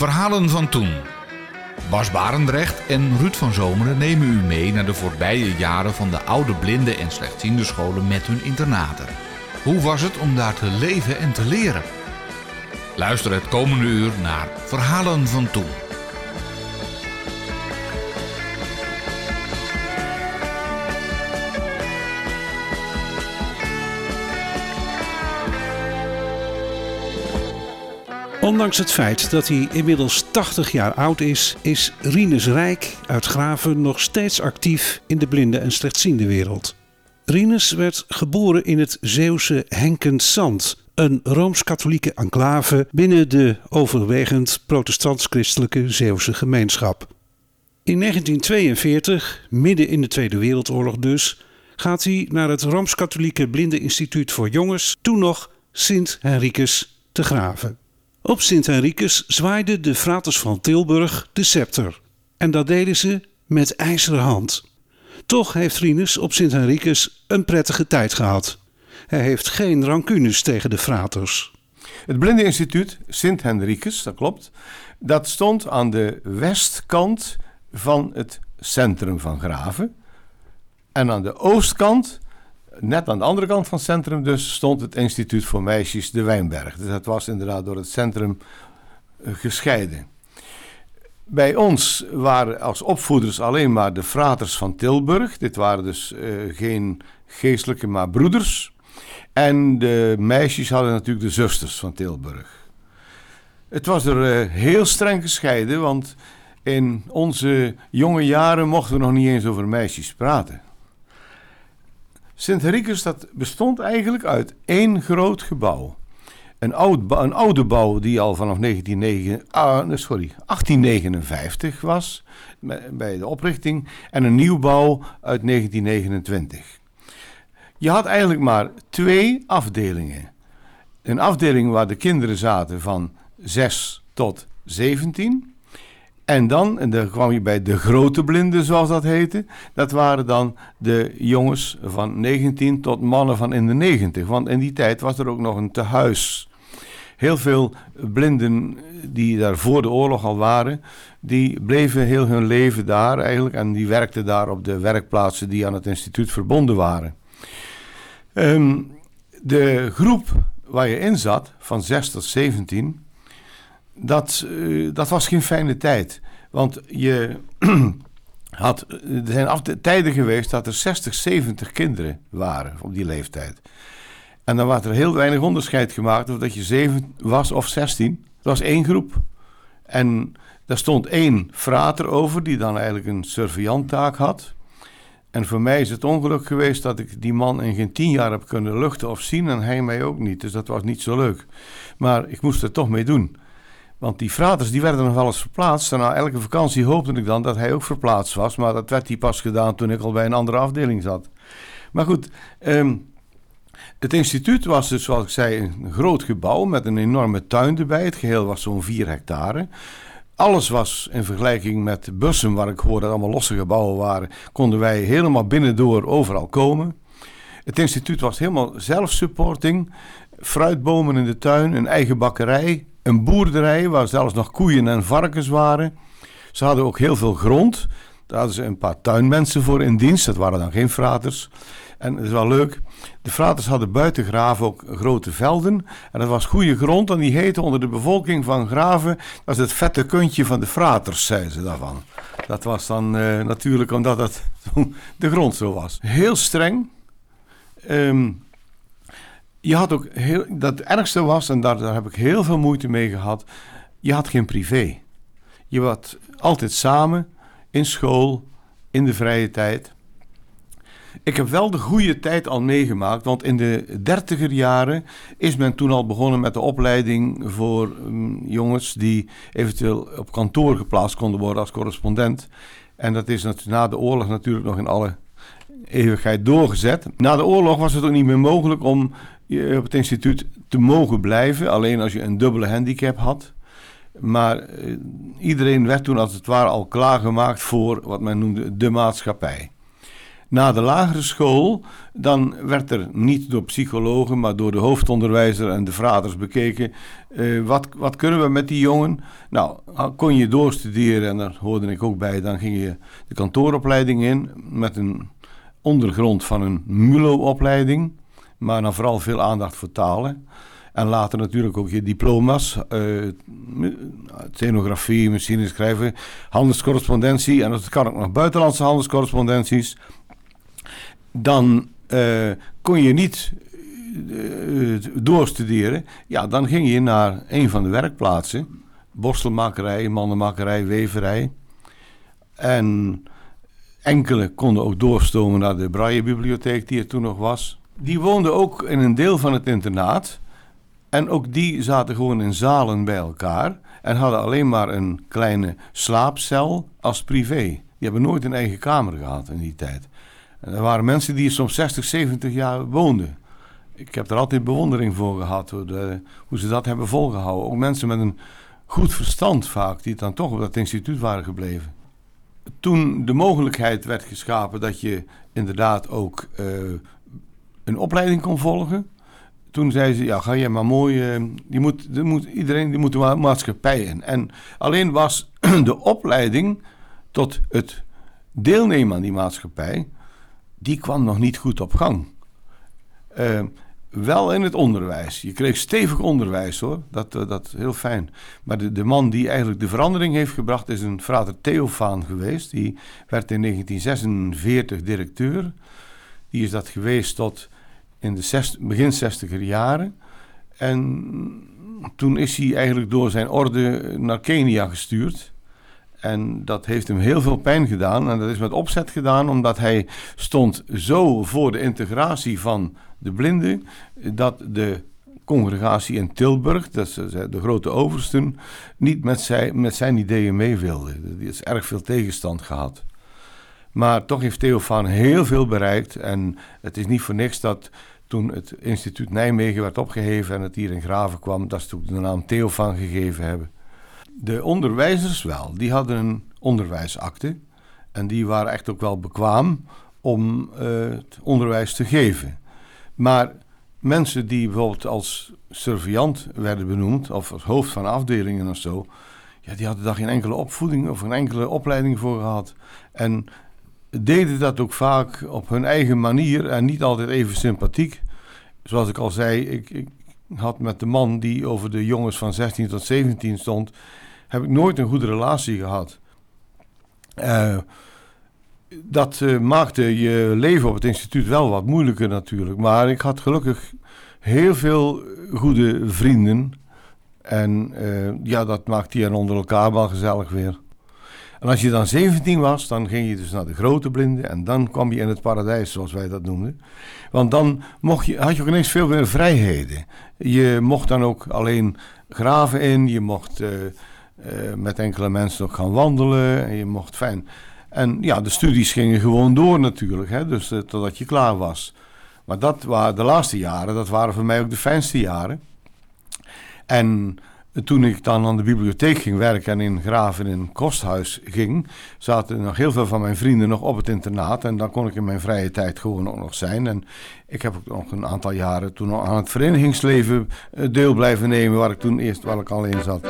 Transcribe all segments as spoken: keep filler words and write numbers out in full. Verhalen van toen. Bas Barendrecht en Ruud van Zomeren nemen u mee naar de voorbije jaren van de oude blinde en slechtziende scholen met hun internaten. Hoe was het om daar te leven en te leren? Luister het komende uur naar Verhalen van toen. Ondanks het feit dat hij inmiddels tachtig jaar oud is, is Rinus Rijk uit Grave nog steeds actief in de blinde en slechtziende wereld. Rinus werd geboren in het Zeeuwse Heinkenszand, een rooms-katholieke enclave binnen de overwegend protestants-christelijke Zeeuwse gemeenschap. In negentien tweeënveertig, midden in de Tweede Wereldoorlog dus, gaat hij naar het rooms-katholieke blindeninstituut voor jongens, toen nog Sint-Henricus, te Grave. Op Sint-Henricus zwaaiden de fraters van Tilburg de scepter. En dat deden ze met ijzeren hand. Toch heeft Rinus op Sint-Henricus een prettige tijd gehad. Hij heeft geen rancunes tegen de fraters. Het blindeninstituut Sint-Henricus, dat klopt, dat stond aan de westkant van het centrum van Grave. En aan de oostkant, net aan de andere kant van het centrum dus, stond het instituut voor meisjes de Wijnberg. Dus dat was inderdaad door het centrum gescheiden. Bij ons waren als opvoeders alleen maar de fraters van Tilburg. Dit waren dus uh, geen geestelijke, maar broeders. En de meisjes hadden natuurlijk de zusters van Tilburg. Het was er uh, heel streng gescheiden, want in onze jonge jaren mochten we nog niet eens over meisjes praten. Sint-Henricus, dat bestond eigenlijk uit één groot gebouw. Een, oud, een oude bouw die al vanaf negentien negen, ah, sorry, achttien negenenvijftig was bij de oprichting en een nieuwbouw uit negentien negenentwintig. Je had eigenlijk maar twee afdelingen. Een afdeling waar de kinderen zaten van zes tot zeventien. En dan, en dan kwam je bij de grote blinden, zoals dat heette. Dat waren dan de jongens van negentien tot mannen van in de negentig. Want in die tijd was er ook nog een tehuis. Heel veel blinden die daar voor de oorlog al waren, die bleven heel hun leven daar eigenlijk. En die werkten daar op de werkplaatsen die aan het instituut verbonden waren. Um, de groep waar je in zat, van zes tot zeventien... Dat, dat was geen fijne tijd, want je had, er zijn af tijden geweest dat er zestig, zeventig kinderen waren op die leeftijd. En dan was er heel weinig onderscheid gemaakt of dat je zeven was of zestien. Het was één groep. En daar stond één frater over die dan eigenlijk een surveillanttaak had. En voor mij is het ongeluk geweest dat ik die man in geen tien jaar heb kunnen luchten of zien en hij mij ook niet. Dus dat was niet zo leuk. Maar ik moest er toch mee doen. Want die fraters die werden nog wel eens verplaatst. En na elke vakantie hoopte ik dan dat hij ook verplaatst was. Maar dat werd hij pas gedaan toen ik al bij een andere afdeling zat. Maar goed, um, het instituut was dus, zoals ik zei, een groot gebouw met een enorme tuin erbij. Het geheel was zo'n vier hectare. Alles was in vergelijking met Bussen, waar ik hoorde dat allemaal losse gebouwen waren, konden wij helemaal binnendoor overal komen. Het instituut was helemaal zelfsupporting. Fruitbomen in de tuin, een eigen bakkerij. Een boerderij waar zelfs nog koeien en varkens waren. Ze hadden ook heel veel grond. Daar hadden ze een paar tuinmensen voor in dienst. Dat waren dan geen fraters. En dat is wel leuk. De fraters hadden buiten Grave ook grote velden. En dat was goede grond. En die heette onder de bevolking van Grave, dat is het vette kuntje van de fraters, zeiden ze daarvan. Dat was dan uh, natuurlijk omdat dat de grond zo was. Heel streng. Um, Je had ook heel, dat het ergste was, en daar, daar heb ik heel veel moeite mee gehad, je had geen privé. Je was altijd samen, in school, in de vrije tijd. Ik heb wel de goede tijd al meegemaakt, want in de dertiger jaren is men toen al begonnen met de opleiding voor um, jongens die eventueel op kantoor geplaatst konden worden als correspondent. En dat is na de oorlog natuurlijk nog in alle eeuwigheid doorgezet. Na de oorlog was het ook niet meer mogelijk om op het instituut te mogen blijven, alleen als je een dubbele handicap had. Maar eh, iedereen werd toen als het ware al klaargemaakt voor wat men noemde de maatschappij. Na de lagere school, dan werd er niet door psychologen, maar door de hoofdonderwijzer en de vaders bekeken. Uh, wat, wat kunnen we met die jongen? Nou, kon je doorstuderen en daar hoorde ik ook bij. Dan ging je de kantooropleiding in met een ondergrond van een MULO-opleiding. Maar dan vooral veel aandacht voor talen. En later natuurlijk ook je diploma's, uh, scenografie, machine schrijven, handelscorrespondentie. En dat kan ook nog buitenlandse handelscorrespondenties. Dan uh, kon je niet uh, doorstuderen. Ja, dan ging je naar een van de werkplaatsen. Borstelmakerij, mannenmakerij, weverij. En enkele konden ook doorstomen naar de Braille-bibliotheek die er toen nog was. Die woonden ook in een deel van het internaat. En ook die zaten gewoon in zalen bij elkaar. En hadden alleen maar een kleine slaapcel als privé. Die hebben nooit een eigen kamer gehad in die tijd. En er waren mensen die soms zestig, zeventig jaar woonden. Ik heb er altijd bewondering voor gehad. Hoe, de, hoe ze dat hebben volgehouden. Ook mensen met een goed verstand vaak. Die dan toch op dat instituut waren gebleven. Toen de mogelijkheid werd geschapen dat je inderdaad ook uh, een opleiding kon volgen. Toen zei ze, ja, ga jij maar mooi, uh, die moet, die moet, iedereen die moet de ma- maatschappij in. En alleen was de opleiding tot het deelnemen aan die maatschappij, die kwam nog niet goed op gang. Uh, wel in het onderwijs. Je kreeg stevig onderwijs, hoor. Dat is uh, dat, heel fijn. Maar de, de man die eigenlijk de verandering heeft gebracht is een frater Theofaan geweest. Die werd in negentien zesenveertig directeur. Die is dat geweest tot in de zes, begin zestiger jaren. En toen is hij eigenlijk door zijn orde naar Kenia gestuurd. En dat heeft hem heel veel pijn gedaan. En dat is met opzet gedaan, omdat hij stond zo voor de integratie van de blinden, dat de congregatie in Tilburg, dat is de grote oversten, niet met zijn, met zijn ideeën mee wilde. Die is erg veel tegenstand gehad. Maar toch heeft Theofaan heel veel bereikt. En het is niet voor niks dat toen het instituut Nijmegen werd opgeheven en het hier in Grave kwam, dat ze toen de naam Theofaan gegeven hebben. De onderwijzers wel, die hadden een onderwijsakte. En die waren echt ook wel bekwaam om uh, het onderwijs te geven. Maar mensen die bijvoorbeeld als surveillant werden benoemd, of als hoofd van afdelingen of zo, ja, die hadden daar geen enkele opvoeding of geen enkele opleiding voor gehad. En deden dat ook vaak op hun eigen manier en niet altijd even sympathiek. Zoals ik al zei, ik, ik had met de man die over de jongens van zestien tot zeventien stond, heb ik nooit een goede relatie gehad. Uh, dat uh, maakte je leven op het instituut wel wat moeilijker natuurlijk. Maar ik had gelukkig heel veel goede vrienden. En uh, ja, dat maakte je onder elkaar wel gezellig weer. En als je dan zeventien was, dan ging je dus naar de grote blinden en dan kwam je in het paradijs, zoals wij dat noemden. Want dan mocht je, had je ook ineens veel meer vrijheden. Je mocht dan ook alleen graven in, je mocht uh, uh, met enkele mensen ook gaan wandelen en je mocht fijn. En ja, de studies gingen gewoon door natuurlijk, hè, dus uh, totdat je klaar was. Maar dat waren de laatste jaren, dat waren voor mij ook de fijnste jaren. En toen ik dan aan de bibliotheek ging werken en in Graven in een kosthuis ging, zaten nog heel veel van mijn vrienden nog op het internaat. En dan kon ik in mijn vrije tijd gewoon ook nog zijn. En ik heb ook nog een aantal jaren toen aan het verenigingsleven deel blijven nemen, waar ik toen eerst waar ik alleen zat.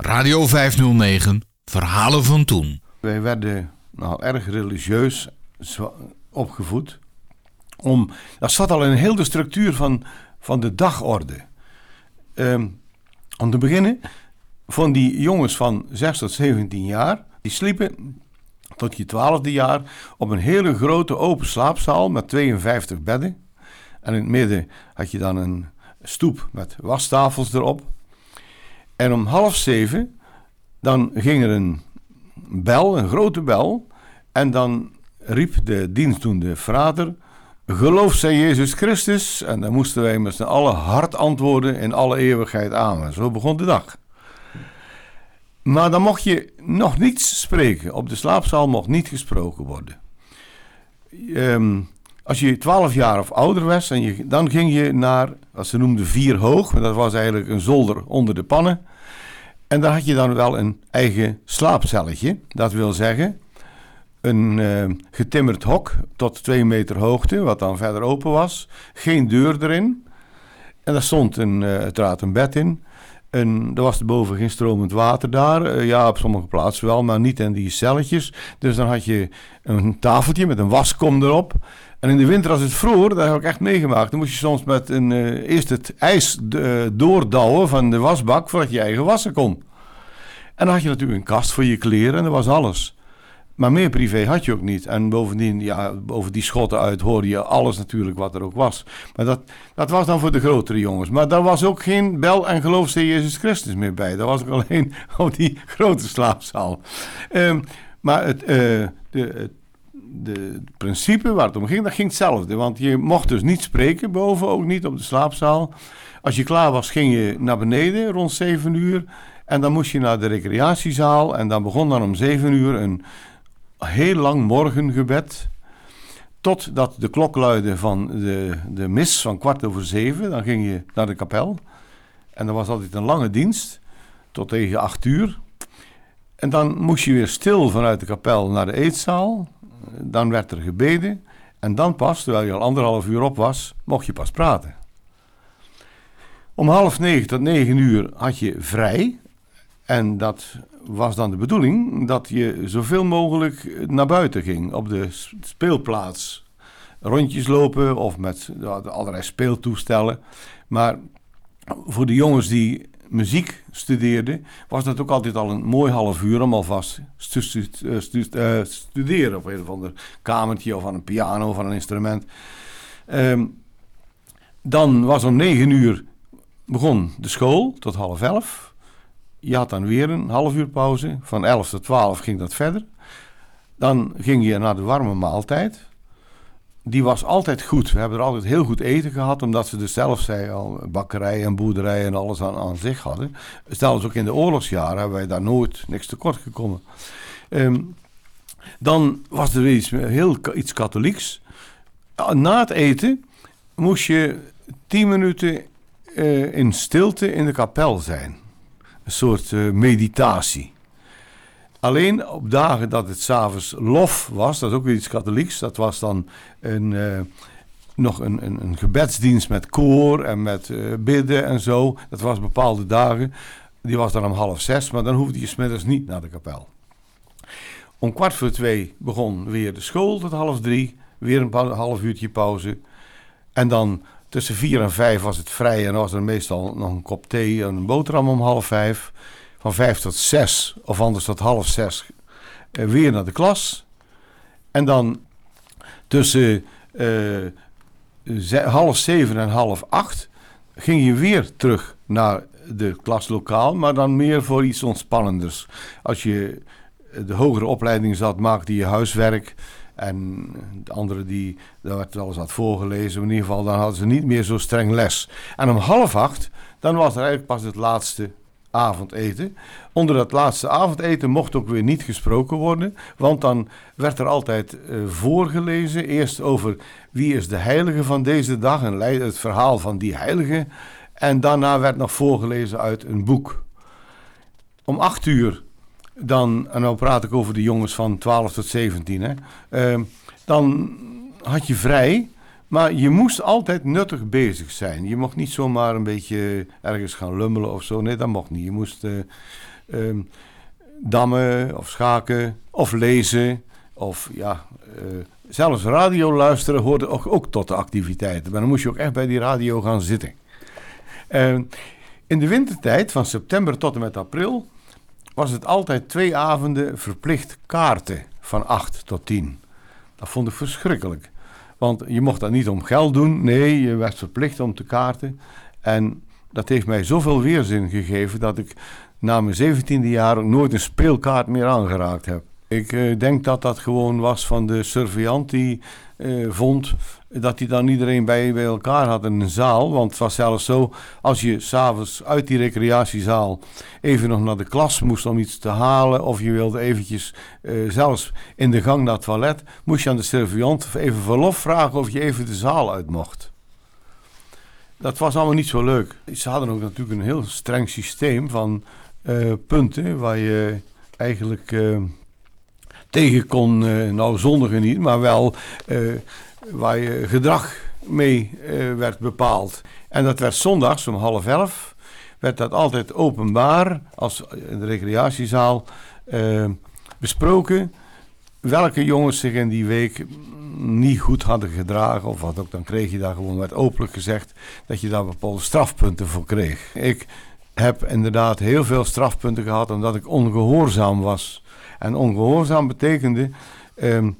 Radio vijfhonderdnegen, verhalen van toen. Wij werden nou erg religieus opgevoed. Om, dat zat al in heel de structuur van, van de dagorde. Um, om te beginnen, van die jongens van zes tot zeventien jaar, die sliepen tot je twaalfde jaar op een hele grote open slaapzaal met tweeënvijftig bedden. En in het midden had je dan een stoep met wastafels erop. En om half zeven, dan ging er een bel, een grote bel. En dan riep de dienstdoende vader: geloof zij Jezus Christus. En dan moesten wij met z'n allen hard antwoorden: in alle eeuwigheid, amen. Zo begon de dag. Maar dan mocht je nog niets spreken. Op de slaapzaal mocht niet gesproken worden. Um, als je twaalf jaar of ouder was, en je, dan ging je naar, wat ze noemden, vierhoog. Dat was eigenlijk een zolder onder de pannen. En daar had je dan wel een eigen slaapcelletje. Dat wil zeggen, een uh, getimmerd hok tot twee meter hoogte, wat dan verder open was. Geen deur erin. En daar stond een, uh, uiteraard een bed in. En er was boven geen stromend water daar. Uh, ja, op sommige plaatsen wel, maar niet in die celletjes. Dus dan had je een tafeltje met een waskom erop. En in de winter, als het vroor, dat heb ik echt meegemaakt. Dan moest je soms met een, uh, eerst het ijs uh, doordouwen van de wasbak voordat je eigen wassen kon. En dan had je natuurlijk een kast voor je kleren en dat was alles. Maar meer privé had je ook niet. En bovendien, ja, boven die schotten uit hoorde je alles natuurlijk wat er ook was. Maar dat, dat was dan voor de grotere jongens. Maar daar was ook geen bel en geloof zij Jezus Christus meer bij. Dat was ook alleen op die grote slaapzaal. Um, maar het, uh, de, de, de principe waar het om ging, dat ging hetzelfde. Want je mocht dus niet spreken boven, ook niet op de slaapzaal. Als je klaar was, ging je naar beneden rond zeven uur. En dan moest je naar de recreatiezaal. En dan begon dan om zeven uur een heel lang morgengebed, totdat de klok luidde van de, de mis van kwart over zeven. Dan ging je naar de kapel. En dan was altijd een lange dienst, tot tegen acht uur. En dan moest je weer stil vanuit de kapel naar de eetzaal. Dan werd er gebeden. En dan pas, terwijl je al anderhalf uur op was, mocht je pas praten. Om half negen tot negen uur had je vrij. En dat was dan de bedoeling dat je zoveel mogelijk naar buiten ging. Op de speelplaats rondjes lopen of met allerlei speeltoestellen. Maar voor de jongens die muziek studeerden, was dat ook altijd al een mooi half uur om alvast stu- stu- stu- stu- studeren. Op een of ander kamertje of aan een piano of aan een instrument. Um, dan was om negen uur begon de school tot half elf. Je had dan weer een half uur pauze. Van elf tot twaalf ging dat verder. Dan ging je naar de warme maaltijd. Die was altijd goed. We hebben er altijd heel goed eten gehad. Omdat ze dus zelf, zei al, bakkerijen en boerderijen en alles aan, aan zich hadden. Zelfs ook in de oorlogsjaren hebben wij daar nooit niks tekort gekomen. Um, dan was er weer iets, heel, iets katholieks. Na het eten moest je tien minuten uh, in stilte in de kapel zijn. Een soort uh, meditatie. Alleen op dagen dat het 's avonds lof was, dat is ook weer iets katholieks. Dat was dan een, uh, nog een, een, een gebedsdienst met koor en met uh, bidden en zo. Dat was bepaalde dagen. Die was dan om half zes, maar dan hoefde je 's middags niet naar de kapel. Om kwart voor twee begon weer de school tot half drie. Weer een pa- half uurtje pauze. En dan tussen vier en vijf was het vrij en was er meestal nog een kop thee en een boterham om half vijf. Van vijf tot zes, of anders tot half zes, weer naar de klas. En dan tussen uh, ze- half zeven en half acht ging je weer terug naar de klaslokaal, maar dan meer voor iets ontspannenders. Als je de hogere opleiding zat, maakte je huiswerk. En de anderen, die, daar werd alles aan voorgelezen. In ieder geval, dan hadden ze niet meer zo streng les. En om half acht, dan was er eigenlijk pas het laatste avondeten. Onder dat laatste avondeten mocht ook weer niet gesproken worden. Want dan werd er altijd uh, voorgelezen. Eerst over wie is de heilige van deze dag. En het verhaal van die heilige. En daarna werd nog voorgelezen uit een boek. Om acht uur. Dan, en nou praat ik over de jongens van twaalf tot zeventien, hè, uh, dan had je vrij, maar je moest altijd nuttig bezig zijn. Je mocht niet zomaar een beetje ergens gaan lummelen of zo. Nee, dat mocht niet. Je moest uh, um, dammen of schaken of lezen Of ja, uh, zelfs radio luisteren hoorde ook, ook tot de activiteiten. Maar dan moest je ook echt bij die radio gaan zitten. Uh, in de wintertijd, van september tot en met april, was het altijd twee avonden verplicht kaarten van acht tot tien. Dat vond ik verschrikkelijk. Want je mocht dat niet om geld doen. Nee, je werd verplicht om te kaarten. En dat heeft mij zoveel weerzin gegeven dat ik na mijn zeventiende jaar ook nooit een speelkaart meer aangeraakt heb. Ik uh, denk dat dat gewoon was van de surveillant die uh, vond dat hij dan iedereen bij, bij elkaar had in een zaal. Want het was zelfs zo, als je s'avonds uit die recreatiezaal even nog naar de klas moest om iets te halen, of je wilde eventjes uh, zelfs in de gang naar het toilet, moest je aan de surveillant even verlof vragen of je even de zaal uit mocht. Dat was allemaal niet zo leuk. Ze hadden ook natuurlijk een heel streng systeem van uh, punten waar je eigenlijk Uh, tegen kon, uh, nou zondigen niet, maar wel uh, waar je gedrag mee uh, werd bepaald. En dat werd zondags om half elf, werd dat altijd openbaar, als in de recreatiezaal, uh, besproken welke jongens zich in die week niet goed hadden gedragen of wat ook. Dan kreeg je daar gewoon, werd openlijk gezegd dat je daar bepaalde strafpunten voor kreeg. Ik heb inderdaad heel veel strafpunten gehad omdat ik ongehoorzaam was. En ongehoorzaam betekende, um,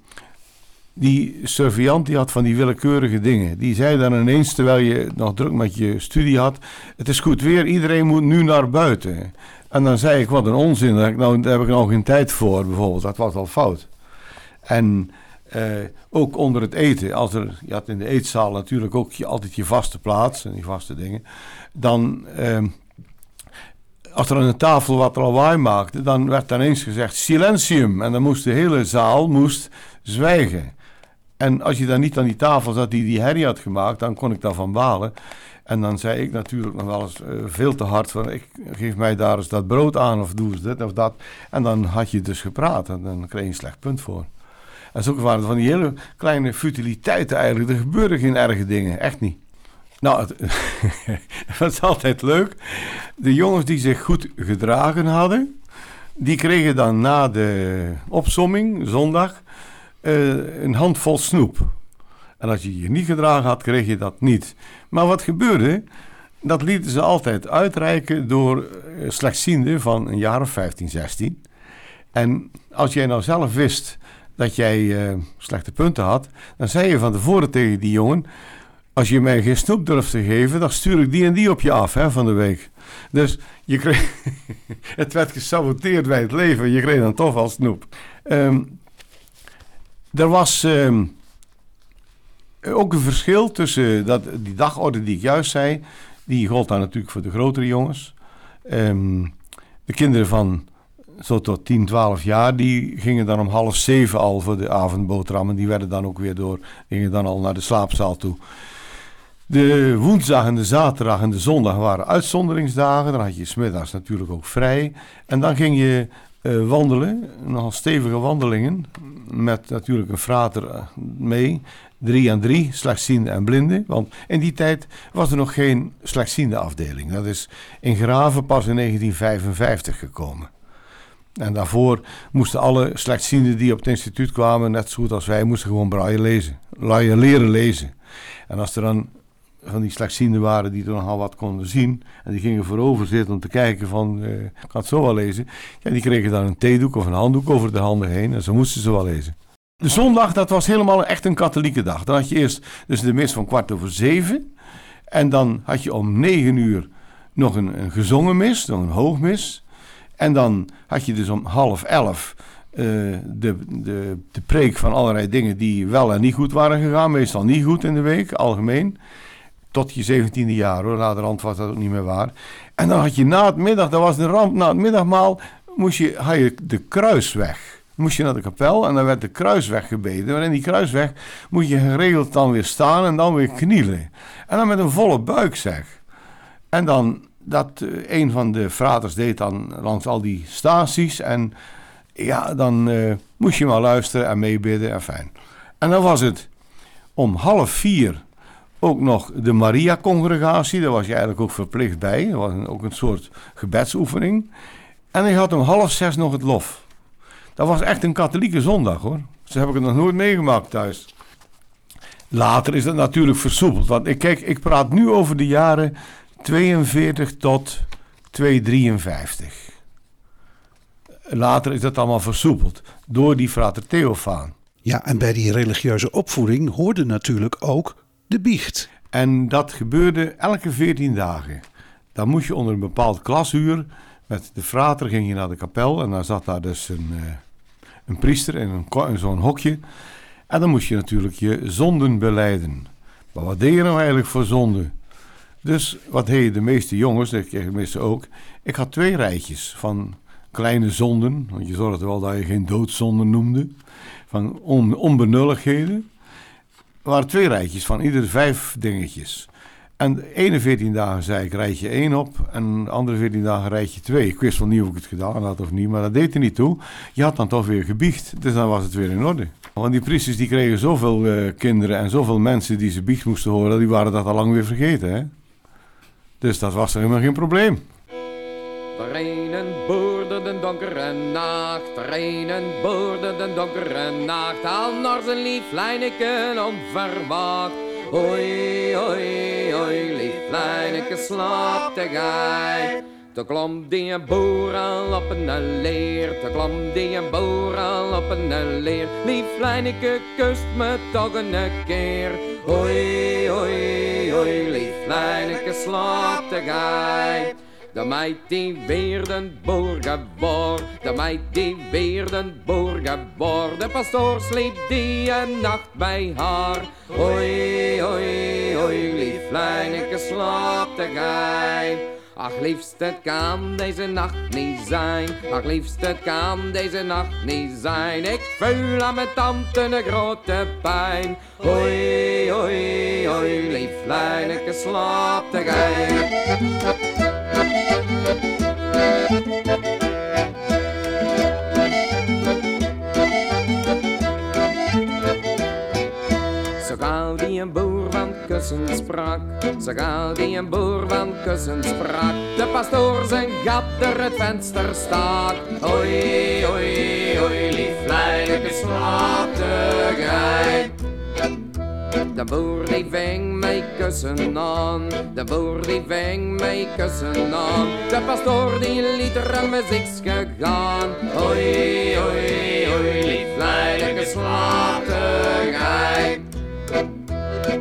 die surveillant die had van die willekeurige dingen. Die zei dan ineens, terwijl je nog druk met je studie had, het is goed weer, iedereen moet nu naar buiten. En dan zei ik, wat een onzin, daar heb ik nou, daar heb ik nou geen tijd voor bijvoorbeeld, dat was al fout. En uh, ook onder het eten, als er, je had in de eetzaal natuurlijk ook je, altijd je vaste plaats en die vaste dingen, dan Um, als er aan de tafel wat lawaai maakte, dan werd ineens gezegd silentium. En dan moest de hele zaal moest zwijgen. En als je dan niet aan die tafel zat die die herrie had gemaakt, dan kon ik daarvan balen. En dan zei ik natuurlijk nog wel eens uh, veel te hard van, ik geef mij daar eens dat brood aan of doe eens dit of dat. En dan had je dus gepraat en dan kreeg je een slecht punt voor. En zo waren het van die hele kleine futiliteiten eigenlijk. Er gebeurden geen erge dingen, echt niet. Nou, het, het was altijd leuk. De jongens die zich goed gedragen hadden, die kregen dan na de opsomming, zondag, uh, een handvol snoep. En als je je niet gedragen had, kreeg je dat niet. Maar wat gebeurde, dat lieten ze altijd uitreiken door slechtzienden van een jaar of vijftien, zestien. En als jij nou zelf wist dat jij uh, slechte punten had, dan zei je van tevoren tegen die jongen, als je mij geen snoep durft te geven, dan stuur ik die en die op je af, hè, van de week. Dus je kreeg, het werd gesaboteerd bij het leven. Je kreeg dan toch al snoep. Um, er was um, ook een verschil tussen dat, die dagorde die ik juist zei. Die gold dan natuurlijk voor de grotere jongens. Um, de kinderen van zo tot tien, twaalf jaar, die gingen dan om half zeven al voor de avondboterhammen. Die werden dan ook weer door, gingen dan al naar de slaapzaal toe. De woensdag en de zaterdag en de zondag waren uitzonderingsdagen. Dan had je 's middags natuurlijk ook vrij. En dan ging je uh, wandelen, nogal stevige wandelingen, met natuurlijk een frater mee. Drie aan drie, slechtzienden en blinden. Want in die tijd was er nog geen slechtziende afdeling. Dat is in Grave pas in negentien vijfenvijftig gekomen. En daarvoor moesten alle slechtzienden die op het instituut kwamen, net zo goed als wij, moesten gewoon Braille lezen. Leren lezen. En als er dan van die slechtzienden waren die er nogal wat konden zien, en die gingen voorover zitten om te kijken van, uh, ik kan het zo wel lezen. Ja, die kregen dan een theedoek of een handdoek over de handen heen en zo moesten ze wel lezen. De zondag, dat was helemaal echt een katholieke dag. Dan had je eerst dus de mis van kwart over zeven. En dan had je om negen uur nog een, een gezongen mis, nog een hoogmis. En dan had je dus om half elf uh, de, de, de preek van allerlei dingen die wel en niet goed waren gegaan. Meestal niet goed in de week, algemeen. Tot je zeventiende jaar hoor, naderhand was dat ook niet meer waar. En dan had je na het middag, dat was de ramp, na het middagmaal moest je, had je de kruisweg. Moest je naar de kapel en dan werd de kruisweg gebeden. Maar in die kruisweg moet je geregeld dan weer staan en dan weer knielen. En dan met een volle buik zeg. En dan dat een van de fraters deed dan langs al die staties. En ja, dan uh, moest je maar luisteren en meebidden en fijn. En dan was het om half vier ook nog de Maria-congregatie. Daar was je eigenlijk ook verplicht bij. Dat was een, ook een soort gebedsoefening. En ik had om half zes nog het lof. Dat was echt een katholieke zondag, hoor. Zo heb ik het nog nooit meegemaakt thuis. Later is dat natuurlijk versoepeld. Want ik, kijk, ik praat nu over de jaren tweeënveertig tot tweehonderddrieënvijftig. Later is dat allemaal versoepeld door die frater Theofaan. Ja, en bij die religieuze opvoeding hoorde natuurlijk ook de biecht. En dat gebeurde elke veertien dagen. Dan moest je onder een bepaald klasuur. Met de frater ging je naar de kapel en dan zat daar dus een, een priester in, een, in zo'n hokje. En dan moest je natuurlijk je zonden belijden. Maar wat deed je nou eigenlijk voor zonden? Dus wat deden de meeste jongens, dat kreeg de meeste ook. Ik had twee rijtjes van kleine zonden, want je zorgde wel dat je geen doodzonden noemde. Van on, onbenulligheden. Er waren twee rijtjes van ieder vijf dingetjes. En de ene veertien dagen zei ik rijtje één op en de andere veertien dagen rijtje twee. Ik wist wel niet of ik het gedaan had of niet, maar dat deed er niet toe. Je had dan toch weer gebiecht, dus dan was het weer in orde. Want die priesters die kregen zoveel uh, kinderen en zoveel mensen die ze biecht moesten horen, die waren dat al lang weer vergeten. Hè? Dus dat was helemaal geen probleem. De reinen boerde den donkere nacht, de reinen boerde den donkere nacht, al naar zijn lief Leineken onverwacht. Oei, oei, oei, lief Leineke, slaap te gij. Toen klom die een boer al op een leer, toen klom die een boer al op een leer. Lief Leineke, kust me toch een keer. Oei, oei, oei, lief Leineke, slaap te gij. De meid die weer den boer geboor, de meid die weer den boer geboor. De pastoor sliep die een nacht bij haar. Oei, oei, oei, lief Leineke, slaap te gij. Ach liefst, het kan deze nacht niet zijn. Ach liefst, het kan deze nacht niet zijn. Ik voel aan mijn tante een grote pijn. Oei, oei, oei, lief Leineke, slaap te gij. Zo gauw die een boer van kussen sprak, zo gauw die een boer van kussen sprak, de pastoor zijn gat door het venster staat. Oei, oei, oei, lief Leineke, slaap te gij. De boer die ving mij kussen aan, de boer die ving mij kussen aan, de pastoor die liet er een muziekje gaan. Oei, oei, oei, lief Leineke, slaap te gij.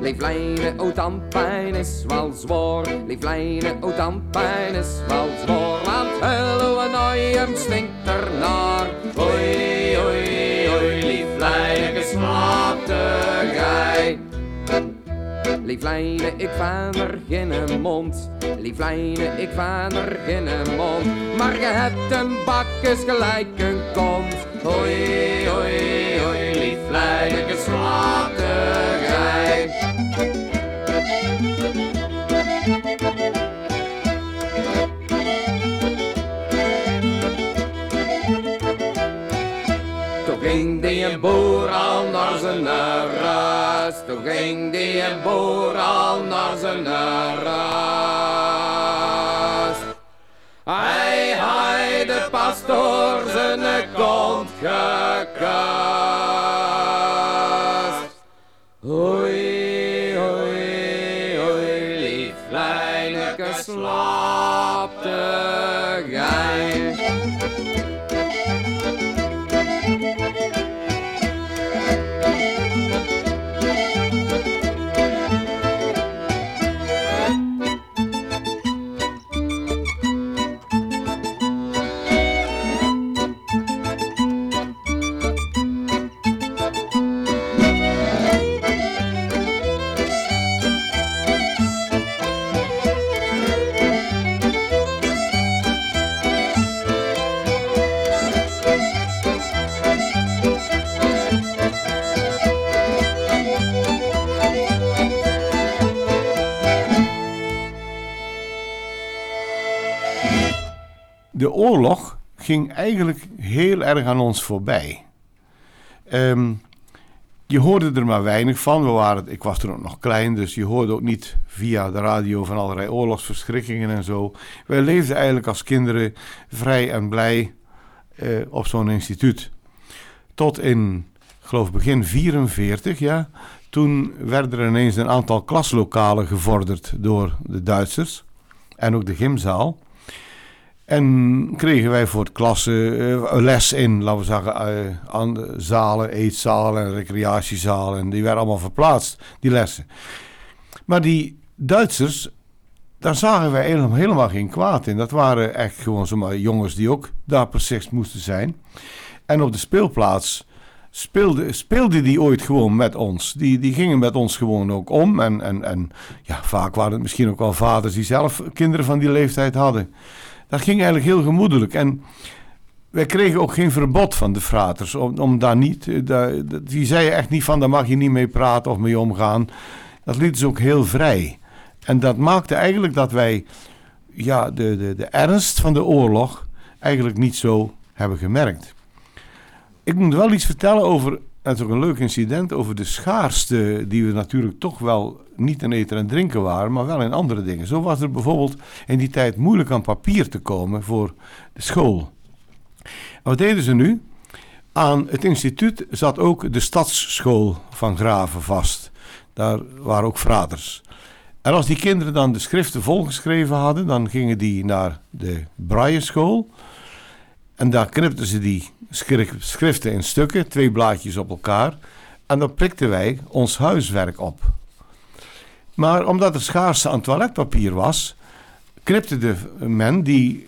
Lief Leine, o tandpijn is wel zwaar, lief Leine, o tandpijn is wel zwaar, want hullo en oiem stinkt ernaar. Oei, oei, oei, lief Leineke, slaap te gij. Lief Leine, ik vaan er geen mond, lief Leine, ik vaan er geen mond, maar je hebt een bakjes gelijk een kont. Oei, oei, oei, lief Leineke, slaap te gij. Toen ging die een boer al naar zijn huis, toen ging die een boer al naar zijn huis. Hij had de pastoor zijn kont gekast. Oei. Slaap te gij. De oorlog ging eigenlijk heel erg aan ons voorbij. Um, je hoorde er maar weinig van. We waren, ik was toen ook nog klein, dus je hoorde ook niet via de radio van allerlei oorlogsverschrikkingen en zo. Wij leefden eigenlijk als kinderen vrij en blij uh, op zo'n instituut. tot in, geloof begin vierenveertig, ja, toen werden er ineens een aantal klaslokalen gevorderd door de Duitsers en ook de gymzaal. En kregen wij voor het klassen uh, les in, laten we zeggen, uh, aan zalen, eetzalen en recreatiezalen. En die werden allemaal verplaatst, die lessen. Maar die Duitsers, daar zagen wij helemaal, helemaal geen kwaad in. Dat waren echt gewoon zomaar jongens die ook daar precies moesten zijn. En op de speelplaats speelde, speelde die ooit gewoon met ons. Die, die gingen met ons gewoon ook om. En, en, en ja, vaak waren het misschien ook wel vaders die zelf kinderen van die leeftijd hadden. Dat ging eigenlijk heel gemoedelijk. En wij kregen ook geen verbod van de fraters. Om, om daar niet, daar, die zeiden echt niet van, daar mag je niet mee praten of mee omgaan. Dat liet ze ook heel vrij. En dat maakte eigenlijk dat wij ja, de, de, de ernst van de oorlog eigenlijk niet zo hebben gemerkt. Ik moet wel iets vertellen over, dat is ook een leuk incident, over de schaarste die we natuurlijk toch wel niet in eten en drinken waren, maar wel in andere dingen. Zo was er bijvoorbeeld in die tijd moeilijk aan papier te komen voor de school. En wat deden ze nu? Aan het instituut zat ook de stadsschool van Grave vast. Daar waren ook fraters. En als die kinderen dan de schriften volgeschreven hadden, dan gingen die naar de Braille school. En daar knipten ze die schriften in stukken, twee blaadjes op elkaar. En dan prikten wij ons huiswerk op. Maar omdat er schaarste aan toiletpapier was, knipte de men die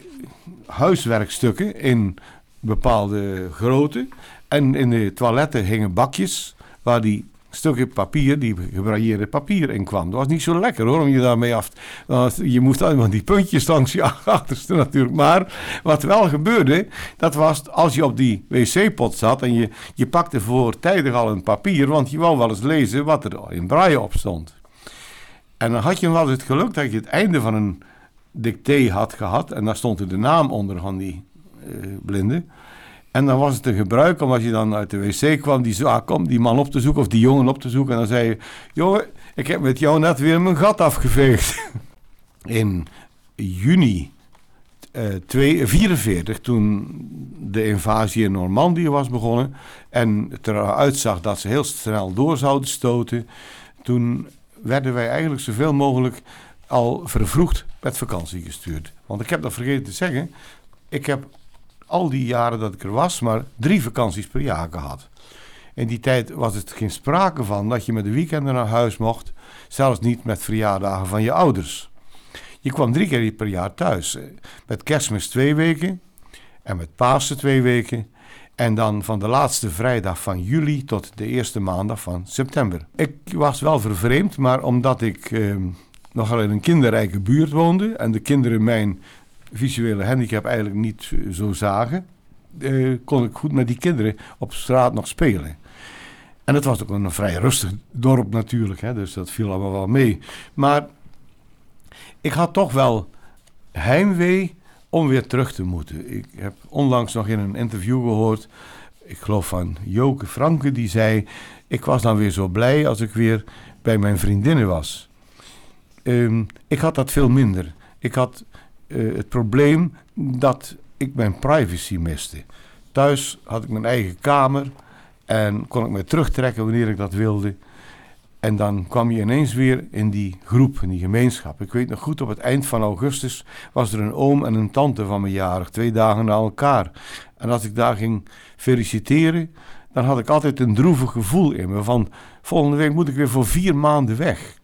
huiswerkstukken in bepaalde grootte. En in de toiletten hingen bakjes waar die stukken papier, die gebrailleerde papier in kwam. Dat was niet zo lekker hoor, om je daarmee af te... Je moest allemaal die puntjes langs je achterste natuurlijk. Maar wat wel gebeurde, dat was als je op die wc-pot zat en je, je pakte voortijdig al een papier, want je wou wel eens lezen wat er in Braille op stond. En dan had je wel eens het geluk dat je het einde van een dictée had gehad en daar stond er de naam onder van die uh, blinde. En dan was het een gebruik, omdat je dan uit de wc kwam, die zaak om die man op te zoeken of die jongen op te zoeken. En dan zei je, jongen, ik heb met jou net weer mijn gat afgeveegd. In juni negentien vierenveertig, uh, toen de invasie in Normandië was begonnen en het eruit zag dat ze heel snel door zouden stoten, toen werden wij eigenlijk zoveel mogelijk al vervroegd met vakantie gestuurd. Want ik heb dat vergeten te zeggen, ik heb al die jaren dat ik er was, maar drie vakanties per jaar gehad. In die tijd was het geen sprake van dat je met de weekenden naar huis mocht, zelfs niet met verjaardagen van je ouders. Je kwam drie keer per jaar thuis. Met Kerstmis twee weken en met Pasen twee weken. En dan van de laatste vrijdag van juli tot de eerste maandag van september. Ik was wel vervreemd, maar omdat ik eh, nogal in een kinderrijke buurt woonde en de kinderen mijn visuele handicap eigenlijk niet zo zagen, eh, kon ik goed met die kinderen op straat nog spelen. En het was ook een vrij rustig dorp natuurlijk, hè, dus dat viel allemaal wel mee. Maar ik had toch wel heimwee om weer terug te moeten. Ik heb onlangs nog in een interview gehoord, ik geloof van Joke Franke, die zei, ik was dan weer zo blij als ik weer bij mijn vriendinnen was. Um, ik had dat veel minder. Ik had Uh, het probleem dat ik mijn privacy miste. Thuis had ik mijn eigen kamer en kon ik me terugtrekken wanneer ik dat wilde. En dan kwam je ineens weer in die groep, in die gemeenschap. Ik weet nog goed, op het eind van augustus was er een oom en een tante van mijn jarig, twee dagen na elkaar. En als ik daar ging feliciteren, dan had ik altijd een droevig gevoel in me van, volgende week moet ik weer voor vier maanden weg.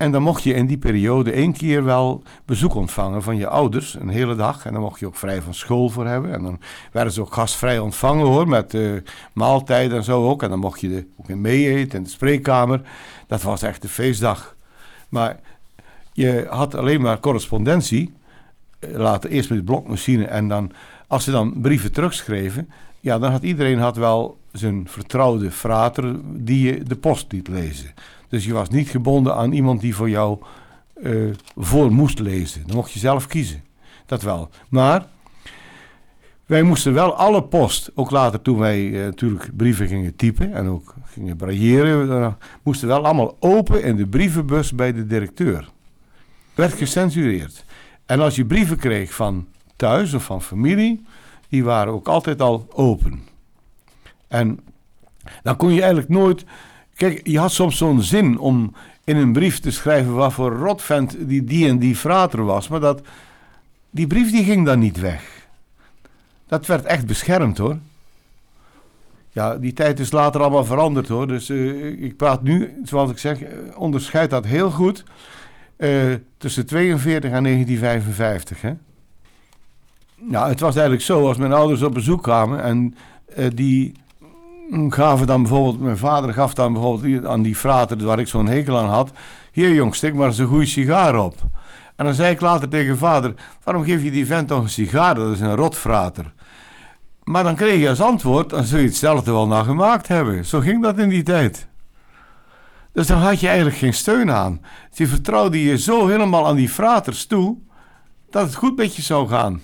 En dan mocht je in die periode één keer wel bezoek ontvangen van je ouders, een hele dag. En dan mocht je ook vrij van school voor hebben. En dan werden ze ook gastvrij ontvangen hoor, met uh, maaltijden en zo ook. En dan mocht je er ook in mee eten in de spreekkamer. Dat was echt de feestdag. Maar je had alleen maar correspondentie. Later eerst met de blokmachine en dan, als ze dan brieven terugschreven, ja, dan had iedereen had wel zijn vertrouwde frater die je de post liet lezen. Dus je was niet gebonden aan iemand die voor jou uh, voor moest lezen. Dan mocht je zelf kiezen. Dat wel. Maar wij moesten wel alle post, ook later toen wij uh, natuurlijk brieven gingen typen en ook gingen brailleren, uh, moesten wel allemaal open in de brievenbus bij de directeur. Werd gecensureerd. En als je brieven kreeg van thuis of van familie, die waren ook altijd al open. En dan kon je eigenlijk nooit... Kijk, je had soms zo'n zin om in een brief te schrijven wat voor rotvent die die en die frater was. Maar dat, die brief die ging dan niet weg. Dat werd echt beschermd, hoor. Ja, die tijd is later allemaal veranderd, hoor. Dus uh, ik praat nu, zoals ik zeg, onderscheid dat heel goed uh, tussen negentien tweeënveertig en negentien vijfenvijftig. Hè? Nou, het was eigenlijk zo, als mijn ouders op bezoek kwamen en uh, die... gaven dan bijvoorbeeld, mijn vader gaf dan bijvoorbeeld aan die frater waar ik zo'n hekel aan had, hier jong, stik maar eens een goede sigaar op. En dan zei ik later tegen vader, waarom geef je die vent toch een sigaar, dat is een rotfrater. Maar dan kreeg je als antwoord, dan zul je hetzelfde wel naar gemaakt hebben. Zo ging dat in die tijd. Dus dan had je eigenlijk geen steun aan. Dus je vertrouwde je zo helemaal aan die fraters toe, dat het goed met je zou gaan.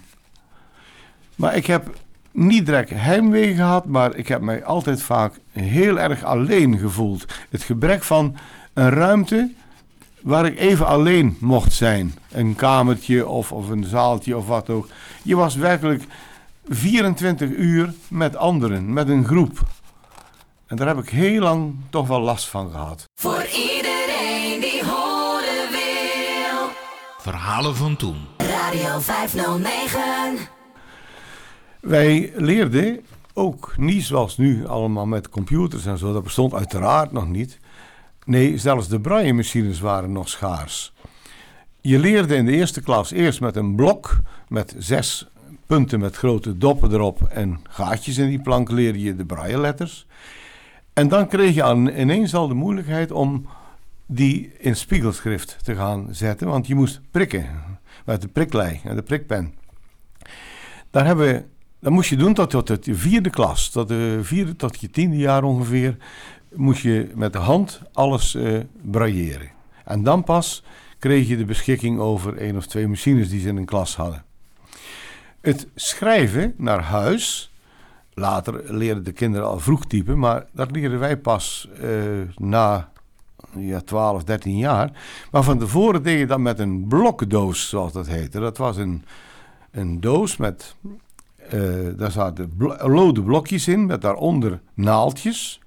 Maar ik heb... niet direct heimwee gehad, maar ik heb mij altijd vaak heel erg alleen gevoeld. Het gebrek van een ruimte waar ik even alleen mocht zijn. Een kamertje of, of een zaaltje of wat ook. Je was werkelijk vierentwintig uur met anderen, met een groep. En daar heb ik heel lang toch wel last van gehad. Voor iedereen die horen wil. Verhalen van toen. Radio vijfhonderdnegen. Wij leerden ook niet zoals nu allemaal met computers en zo. Dat bestond uiteraard nog niet. Nee, zelfs de braille-machines waren nog schaars. Je leerde in de eerste klas eerst met een blok met zes punten met grote doppen erop en gaatjes in die plank leerde je de braille-letters. En dan kreeg je al ineens al de moeilijkheid om die in spiegelschrift te gaan zetten, want je moest prikken met de priklei en de prikpen. Daar hebben we Dat moest je doen tot, tot de vierde klas. Tot de vierde tot je tiende jaar ongeveer moest je met de hand alles uh, brailleren. En dan pas kreeg je de beschikking over één of twee machines die ze in een klas hadden. Het schrijven naar huis, later leerden de kinderen al vroeg typen, maar dat leren wij pas uh, na ja, twaalf, dertien jaar. Maar van tevoren deed je dat met een blokdoos, zoals dat heette. Dat was een, een doos met... Uh, daar zaten bl- lode blokjes in met daaronder naaldjes.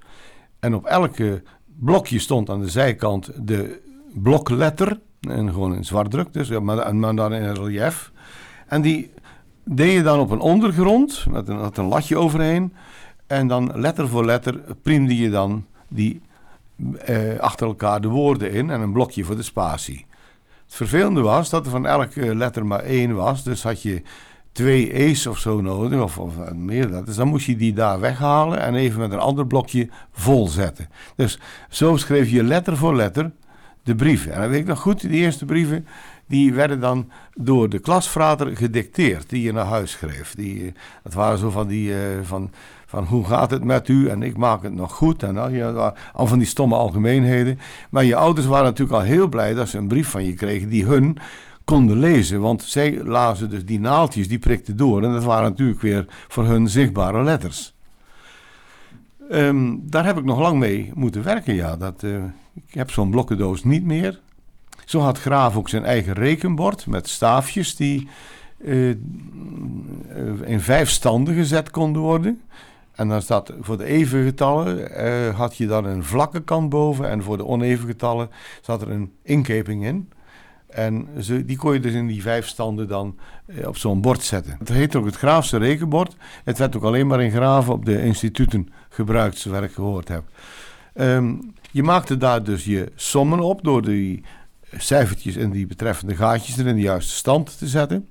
En op elke blokje stond aan de zijkant de blokletter. En gewoon in zwartdruk, dus, maar, maar dan in relief. En die deed je dan op een ondergrond met een, met een latje overheen. En dan letter voor letter priemde je dan die, uh, achter elkaar de woorden in en een blokje voor de spatie. Het vervelende was dat er van elke letter maar één was, dus had je... twee E's of zo nodig, of, of meer dat. Dus dan moest je die daar weghalen en even met een ander blokje volzetten. Dus zo schreef je letter voor letter de brieven. En dat weet ik nog goed, die eerste brieven, die werden dan door de klasfrater gedicteerd, die je naar huis schreef. Die, dat waren zo van die, uh, van, van hoe gaat het met u en ik maak het nog goed. En al, ja, al van die stomme algemeenheden. Maar je ouders waren natuurlijk al heel blij dat ze een brief van je kregen die hun... konden lezen, want zij lazen dus die naaldjes, die prikten door. En dat waren natuurlijk weer voor hun zichtbare letters. Um, daar heb ik nog lang mee moeten werken, ja. Dat, uh, ik heb zo'n blokkendoos niet meer. Zo had Grave ook zijn eigen rekenbord met staafjes die uh, in vijf standen gezet konden worden. En dan staat voor de even getallen uh, had je dan een vlakke kant boven en voor de oneven getallen zat er een inkeping in. En ze, die kon je dus in die vijf standen dan eh, op zo'n bord zetten. Het heette ook het Graafse rekenbord. Het werd ook alleen maar in Graven op de instituten gebruikt, zover ik gehoord heb. Um, je maakte daar dus je sommen op door die cijfertjes en die betreffende gaatjes er in de juiste stand te zetten.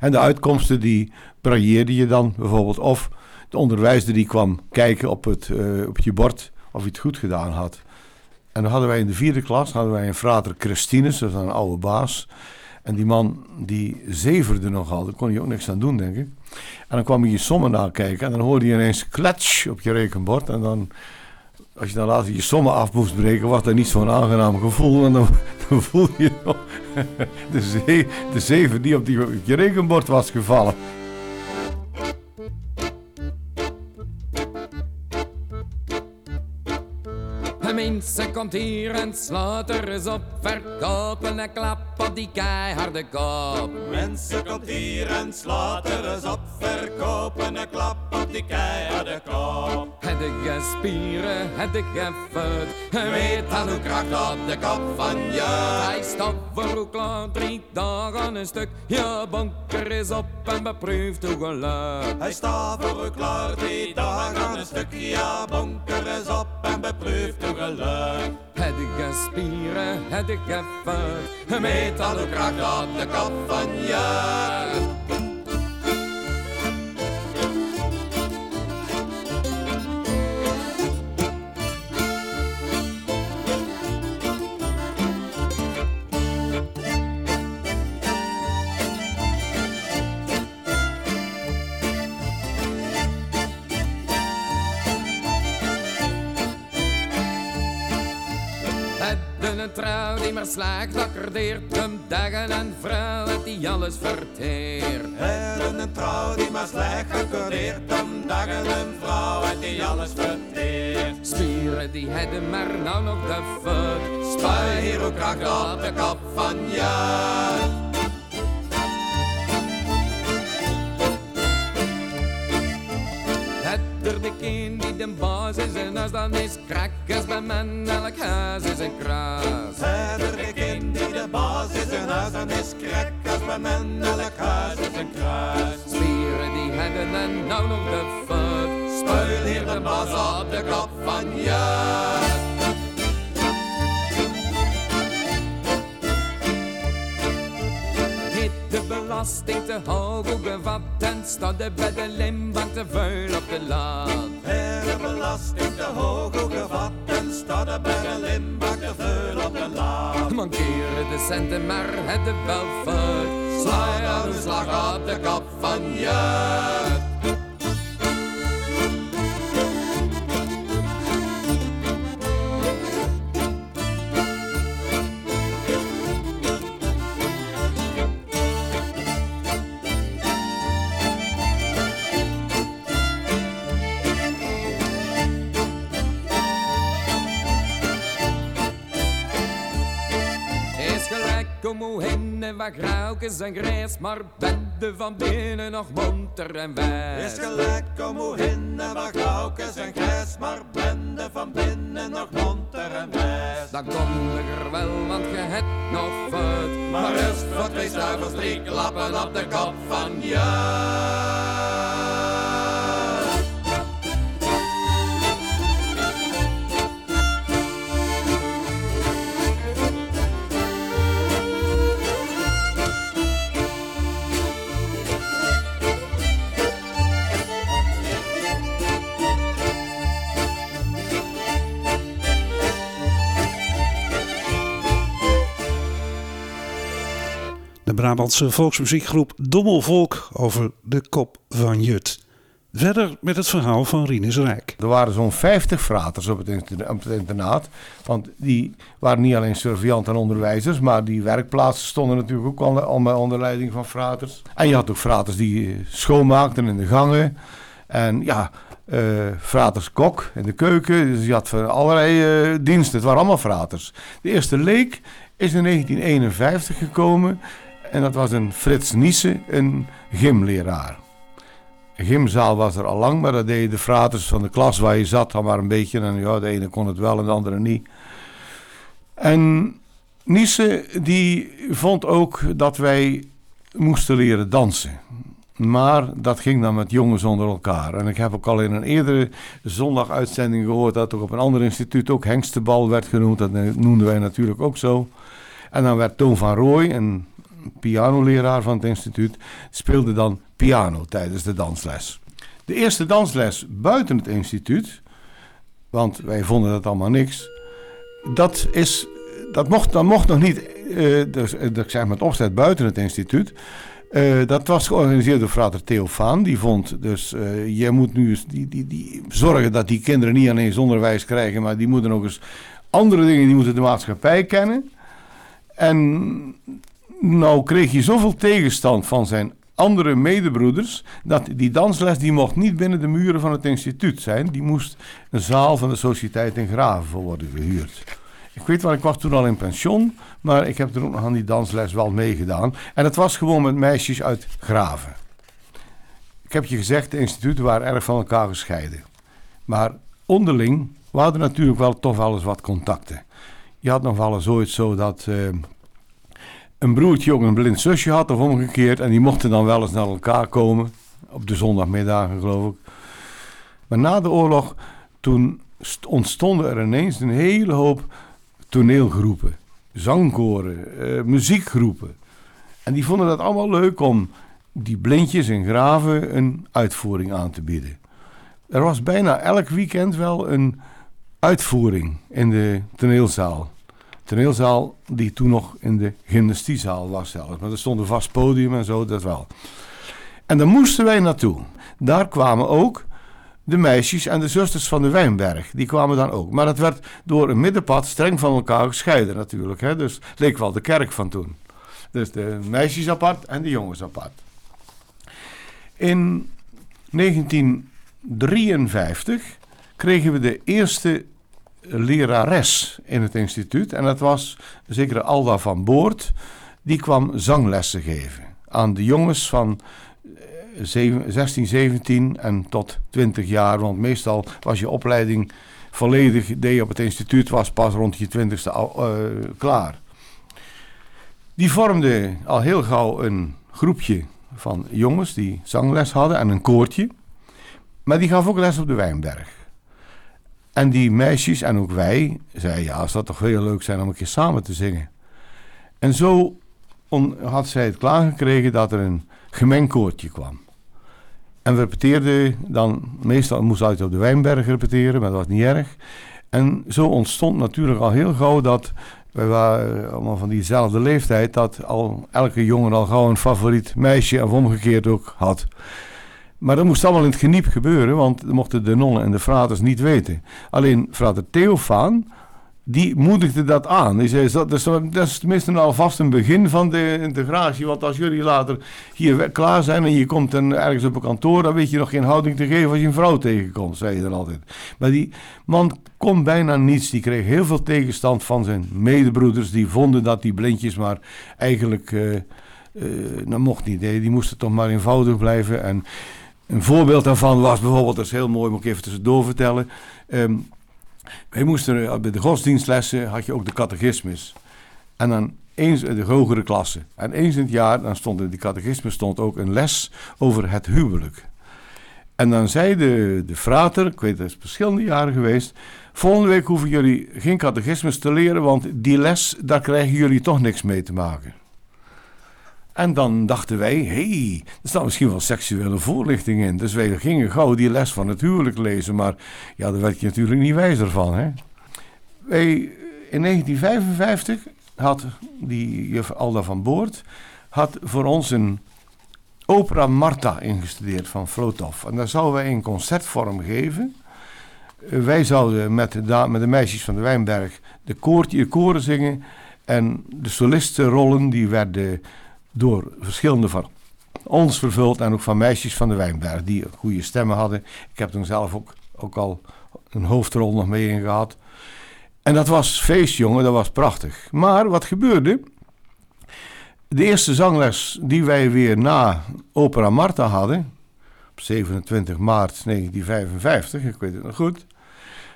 En de uitkomsten die brailleerde je dan bijvoorbeeld. Of de onderwijzer die kwam kijken op, het, uh, op je bord of je het goed gedaan had. En dan hadden wij in de vierde klas hadden wij een frater Christinus, dat is een oude baas. En die man die zeverde nogal, daar kon je ook niks aan doen, denk ik. En dan kwam hij je sommen nakijken en dan hoorde je ineens klets op je rekenbord. En dan, als je dan later je sommen af moest breken, was dat niet zo'n aangenaam gevoel. En dan, dan voel je nog de, ze, de zeven die op, die op je rekenbord was gevallen. Mensen komt hier en slaat er eens op, verkopen en klap. op die keiharde kop. Mensen, komt hier en slaat er eens op, verkopen een klap op die keiharde kop. Heb je spieren, heb je vet, je weet aan hoe kracht op de kop van je. Hij stopt voor hoe klaar drie dagen een stuk, je bonker is op en beproeft hoe geluk. Hij staat voor hoe klaar drie dagen een stuk, je bonker is op en beproeft hoe geluk. Het gespieren, het gevet, meet al uw kracht op de kop van je. Een trouw die maar slaagt, akkerdeert hem dagen en vrouw dat die alles verteert. En een trouw die maar slaagt, akkerdeert hem dagen en vrouw dat die alles verteert. Spieren die hebben maar nou nog de fut. Spui hier ook kracht op de kop van je. De kind die de baas is en als dan is krak is bij men, elk huis is een kras. Verder de kind die de baas is en als dan is krak is bij men, elk huis is een kras. Spieren die hebben en nou nog de fut. Spuil hier de baas op de kop van je. De belasting te hoog opgevat en staat er bij de limbank te vuil op de laad. De belasting te hoog opgevat en staat er bij de limbank te vuil op de laad. Mankeren de centen maar het de welvaart, sla aan de slag op de kop van je. Waar grauw is en grijs, maar bende van binnen nog monter en wijs. Is gelijk om hoe hinnen, waar grauw is en grijs, maar bende van binnen nog monter en wijs. Dan kom ik er wel, want je hebt nog fut. Maar rust voor twee stuivers, drie klappen op de kop van je. Brabantse volksmuziekgroep Dobbelvolk over de kop van Jut. Verder met het verhaal van Rinus Rijk. Er waren zo'n vijftig fraters op het internaat. Want die waren niet alleen surveillant en onderwijzers, maar die werkplaatsen stonden natuurlijk ook allemaal onder leiding van fraters. En je had ook fraters die schoonmaakten in de gangen. En ja, uh, fraters kok in de keuken. Dus je had van allerlei uh, diensten. Het waren allemaal fraters. De eerste leek is in negentien eenenvijftig gekomen. En dat was een Frits Niese, een gymleraar. Een gymzaal was er al lang, maar dat deden de fraters van de klas waar je zat dan maar een beetje. En ja, de ene kon het wel en de andere niet. En Niese die vond ook dat wij moesten leren dansen. Maar dat ging dan met jongens onder elkaar. En ik heb ook al in een eerdere zondaguitzending gehoord dat ook op een ander instituut ook hengstenbal werd genoemd. Dat noemden wij natuurlijk ook zo. En dan werd Toon van Rooij, een pianoleraar van het instituut, speelde dan piano tijdens de dansles. De eerste dansles buiten het instituut, want wij vonden dat allemaal niks, dat, is, dat, mocht, dat mocht nog niet, uh, dus, uh, ik zeg maar het opzet buiten het instituut, uh, dat was georganiseerd door frater Theofaan. Die vond dus, uh, je moet nu eens die, die, die zorgen dat die kinderen niet alleen onderwijs krijgen, maar die moeten ook eens andere dingen, die moeten de maatschappij kennen. En nou kreeg je zoveel tegenstand van zijn andere medebroeders, dat die dansles die mocht niet binnen de muren van het instituut zijn. Die moest een zaal van de Sociëteit in Grave voor worden gehuurd. Ik weet wel, ik was toen al in pensioen, maar ik heb toen ook nog aan die dansles wel meegedaan. En het was gewoon met meisjes uit Grave. Ik heb je gezegd, de instituten waren erg van elkaar gescheiden. Maar onderling waren er natuurlijk wel toch wel eens wat contacten. Je had nog wel eens ooit zo dat uh, een broertje ook een blind zusje had of omgekeerd. En die mochten dan wel eens naar elkaar komen. Op de zondagmiddagen, geloof ik. Maar na de oorlog, toen ontstonden er ineens een hele hoop toneelgroepen. Zangkoren, uh, muziekgroepen. En die vonden dat allemaal leuk om die blindjes in Graven een uitvoering aan te bieden. Er was bijna elk weekend wel een uitvoering in de toneelzaal. Toneelzaal die toen nog in de gymnastiezaal was zelfs. Maar er stond een vast podium en zo, dat wel. En daar moesten wij naartoe. Daar kwamen ook de meisjes en de zusters van de Wijnberg. Die kwamen dan ook. Maar dat werd door een middenpad streng van elkaar gescheiden natuurlijk. Hè? Dus het leek wel de kerk van toen. Dus de meisjes apart en de jongens apart. In negentien drieënvijftig kregen we de eerste lerares in het instituut. En dat was een zekere Alda van Boort. Die kwam zanglessen geven aan de jongens van zestien, zeventien en tot twintig jaar. Want meestal was je opleiding volledig, deed je op het instituut, was pas rond je twintigste uh, klaar. Die vormde al heel gauw een groepje van jongens die zangles hadden en een koortje. Maar die gaf ook les op de Wijnberg. En die meisjes en ook wij zeiden, ja, zou toch heel leuk zijn om een keer samen te zingen. En zo on, had zij het klaargekregen dat er een gemengd koortje kwam. En we repeteerden dan, meestal moest uit op de Wijnberg repeteren, maar dat was niet erg. En zo ontstond natuurlijk al heel gauw dat, wij waren allemaal van diezelfde leeftijd, dat al elke jongen al gauw een favoriet meisje of omgekeerd ook had. Maar dat moest allemaal in het geniep gebeuren, want dat mochten de nonnen en de fraters niet weten. Alleen frater Theofaan, die moedigde dat aan. Die zei, dat is, dat is tenminste alvast een begin van de integratie, want als jullie later hier klaar zijn en je komt en ergens op een kantoor, dan weet je nog geen houding te geven als je een vrouw tegenkomt, zei je dan altijd. Maar die man kon bijna niets, die kreeg heel veel tegenstand van zijn medebroeders, die vonden dat die blindjes maar eigenlijk, uh, uh, dat mocht niet, die moesten toch maar eenvoudig blijven. En een voorbeeld daarvan was bijvoorbeeld, dat is heel mooi, moet ik even tussendoor vertellen. Um, wij moesten, bij de godsdienstlessen had je ook de catechismus. En dan eens de hogere klasse. En eens in het jaar, dan stond in de catechismus stond ook een les over het huwelijk. En dan zei de, de frater, ik weet dat is verschillende jaren geweest, volgende week hoeven jullie geen catechismus te leren, want die les, daar krijgen jullie toch niks mee te maken. En dan dachten wij, hé, hey, er staat misschien wel seksuele voorlichting in. Dus wij gingen gauw die les van het huwelijk lezen. Maar ja, daar werd je natuurlijk niet wijzer van. Hè? Wij, in negentien vijfenvijftig had die juf Alda van Boort had voor ons een opera Marta ingestudeerd van Vlothof. En daar zouden wij een concertvorm geven. Wij zouden met de, met de meisjes van de Wijnberg de, koortje, de koren zingen. En de solistenrollen die werden door verschillende van ons vervuld en ook van meisjes van de Wijnberg die goede stemmen hadden. Ik heb toen zelf ook, ook al een hoofdrol nog mee in gehad. En dat was feest, jongen, dat was prachtig. Maar wat gebeurde? De eerste zangles die wij weer na Opera Marta hadden, op zevenentwintig maart negentien vijfenvijftig, ik weet het nog goed.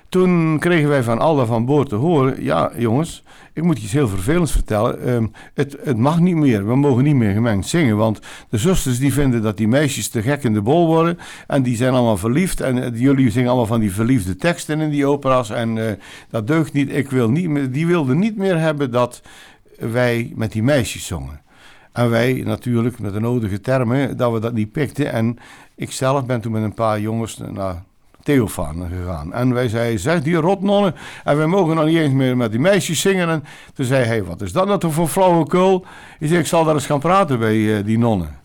Toen kregen wij van Alda van Boort te horen, ja jongens, ik moet je iets heel vervelends vertellen. Um, het, het mag niet meer, we mogen niet meer gemengd zingen. Want de zusters die vinden dat die meisjes te gek in de bol worden. En die zijn allemaal verliefd. En uh, jullie zingen allemaal van die verliefde teksten in die opera's. En uh, dat deugt niet, ik wil niet meer, die wilden niet meer hebben dat wij met die meisjes zongen. En wij natuurlijk met de nodige termen, dat we dat niet pikten. En ik zelf ben toen met een paar jongens naar Theofaan gegaan. En wij zeiden, zeg die rotnonnen, en wij mogen nog niet eens meer met die meisjes zingen. En toen zei hij, hey, wat is dat nou toch voor flauwekul? Hij zei, ik zal daar eens gaan praten bij uh, die nonnen.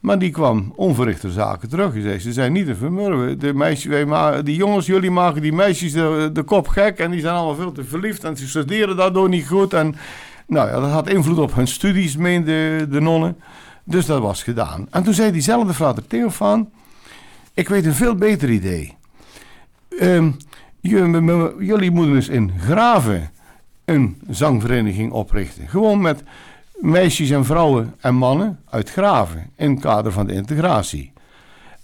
Maar die kwam onverrichter zaken terug. Hij zei, ze zijn niet te vermurwen. De meisjes, wij ma- die jongens, jullie maken die meisjes de, de kop gek en die zijn allemaal veel te verliefd en ze studeren daardoor niet goed. En nou ja, dat had invloed op hun studies, meende de nonnen. Dus dat was gedaan. En toen zei diezelfde vader Theofaan, ik weet een veel beter idee. Um, jullie moeten dus in Graven een zangvereniging oprichten. Gewoon met meisjes en vrouwen en mannen uit Graven in het kader van de integratie.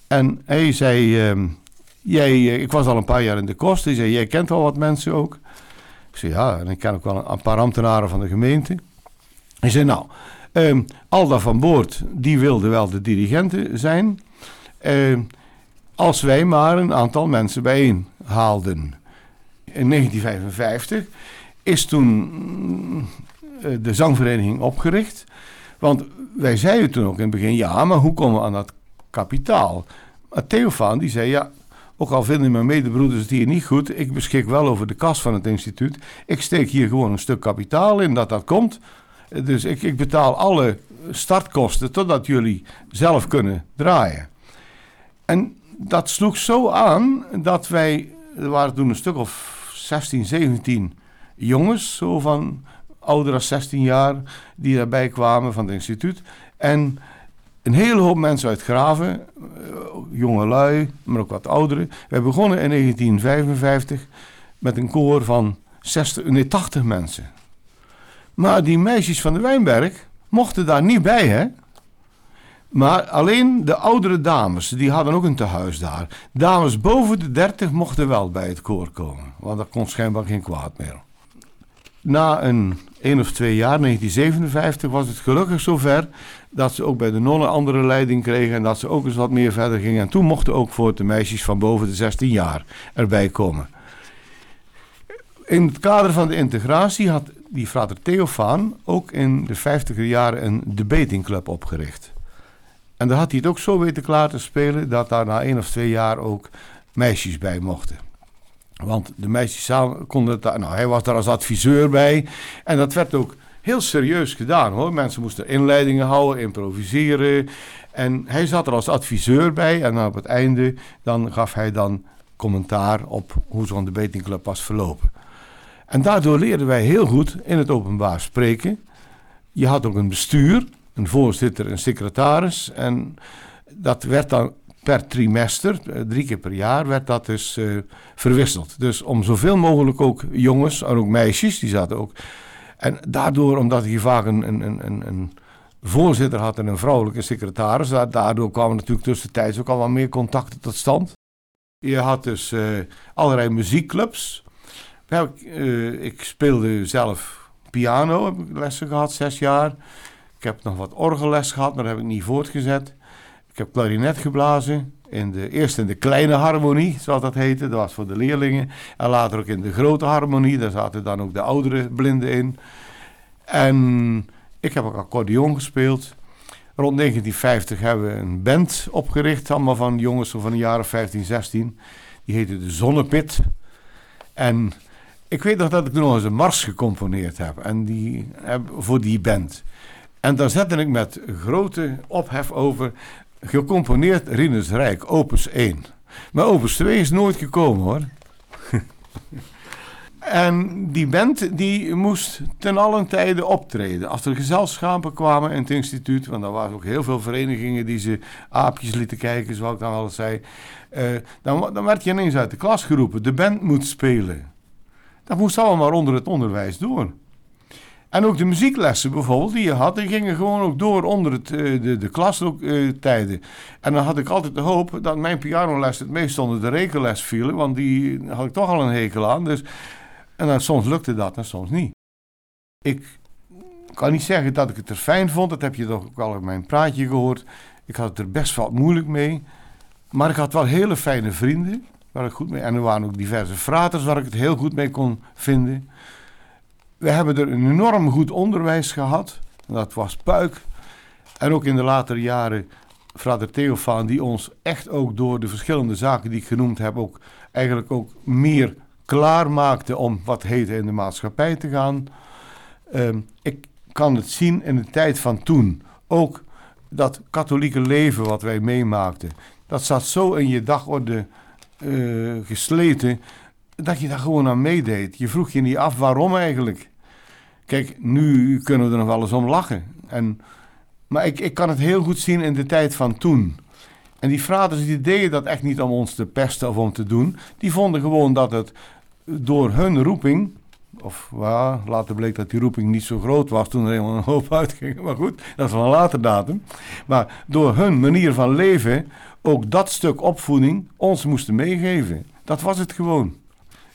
En hij zei, uh, jij, uh, ik was al een paar jaar in de kost. Hij zei, jij kent wel wat mensen ook. Ik zei, ja, en ik ken ook wel een, een paar ambtenaren van de gemeente. Hij zei, nou, uh, Alda van Boort, die wilde wel de dirigenten zijn. Uh, als wij maar een aantal mensen bijeen haalden. In negentien vijfenvijftig is toen uh, de zangvereniging opgericht. Want wij zeiden toen ook in het begin, ja, maar hoe komen we aan dat kapitaal? Maar Theofaan die zei, ja, ook al vinden mijn medebroeders het hier niet goed, ik beschik wel over de kas van het instituut. Ik steek hier gewoon een stuk kapitaal in dat dat komt. Dus ik, ik betaal alle startkosten totdat jullie zelf kunnen draaien. En dat sloeg zo aan dat wij, er waren toen een stuk of zestien, zeventien jongens, zo van ouder dan zestien jaar, die daarbij kwamen van het instituut. En een hele hoop mensen uit Graven, jongelui, maar ook wat ouderen. Wij begonnen in negentien vijfenvijftig met een koor van zestig, nee, tachtig mensen. Maar die meisjes van de Wijnberg mochten daar niet bij, hè? Maar alleen de oudere dames, die hadden ook een tehuis daar. Dames boven de dertig mochten wel bij het koor komen. Want dat kon schijnbaar geen kwaad meer. Na een één of twee jaar, negentien zevenenvijftig, was het gelukkig zover dat ze ook bij de nonnen andere leiding kregen en dat ze ook eens wat meer verder gingen. En toen mochten ook voor de meisjes van boven de zestien jaar erbij komen. In het kader van de integratie had die frater Theofaan ook in de vijftiger jaren een debatingclub opgericht. En daar had hij het ook zo weten klaar te spelen dat daar na één of twee jaar ook meisjes bij mochten. Want de meisjes samen konden het daar, nou, hij was daar als adviseur bij. En dat werd ook heel serieus gedaan, hoor. Mensen moesten inleidingen houden, improviseren. En hij zat er als adviseur bij. En op het einde dan gaf hij dan commentaar op hoe zo'n debatingclub was verlopen. En daardoor leerden wij heel goed in het openbaar spreken. Je had ook een bestuur, een voorzitter, een secretaris. En dat werd dan per trimester, drie keer per jaar, werd dat dus uh, verwisseld. Dus om zoveel mogelijk ook jongens en ook meisjes, die zaten ook. En daardoor, omdat je vaak een, een, een, een voorzitter had en een vrouwelijke secretaris, daardoor kwamen natuurlijk tussentijds ook al wat meer contacten tot stand. Je had dus uh, allerlei muziekclubs. Ik, uh, ik speelde zelf piano, heb ik lessen gehad, zes jaar. Ik heb nog wat orgelles gehad, maar dat heb ik niet voortgezet. Ik heb klarinet geblazen, in de, eerst in de kleine harmonie, zoals dat heette. Dat was voor de leerlingen. En later ook in de grote harmonie, daar zaten dan ook de oudere blinden in. En ik heb ook accordeon gespeeld. Rond negentien vijftig hebben we een band opgericht, allemaal van jongens van een jaar of vijftien, zestien. Die heette de Zonnepit. En ik weet nog dat ik toen nog eens een mars gecomponeerd heb, en die, voor die band. En daar zette ik met grote ophef over, gecomponeerd Rinus Rijk, opus één. Maar opus twee is nooit gekomen, hoor. En die band die moest ten allen tijde optreden. Als er gezelschappen kwamen in het instituut, want er waren ook heel veel verenigingen die ze aapjes lieten kijken, zoals ik dan al zei. Uh, dan, dan werd je ineens uit de klas geroepen, de band moet spelen. Dat moest allemaal maar onder het onderwijs door. En ook de muzieklessen bijvoorbeeld die je had, die gingen gewoon ook door onder het, de, de klastijden. En dan had ik altijd de hoop dat mijn pianoles het meest onder de rekenles vielen, want die had ik toch al een hekel aan. Dus, en dan, soms lukte dat en soms niet. Ik kan niet zeggen dat ik het er fijn vond, dat heb je toch ook al in mijn praatje gehoord. Ik had het er best wat moeilijk mee, maar ik had wel hele fijne vrienden waar ik goed mee, en er waren ook diverse fraters waar ik het heel goed mee kon vinden. We hebben er een enorm goed onderwijs gehad. Dat was puik. En ook in de latere jaren, frater Theofaan, die ons echt ook door de verschillende zaken die ik genoemd heb, ook eigenlijk ook meer klaarmaakte om wat heette in de maatschappij te gaan. Um, ik kan het zien in de tijd van toen. Ook dat katholieke leven wat wij meemaakten, dat zat zo in je dagorde uh, gesleten, dat je daar gewoon aan meedeed. Je vroeg je niet af waarom eigenlijk. Kijk, nu kunnen we er nog wel eens om lachen. En, maar ik, ik kan het heel goed zien in de tijd van toen. En die fraters die deden dat echt niet om ons te pesten of om te doen. Die vonden gewoon dat het door hun roeping Of ja, later bleek dat die roeping niet zo groot was toen er helemaal een hoop uitgingen. Maar goed, dat is van een later datum. Maar door hun manier van leven ook dat stuk opvoeding ons moesten meegeven. Dat was het gewoon.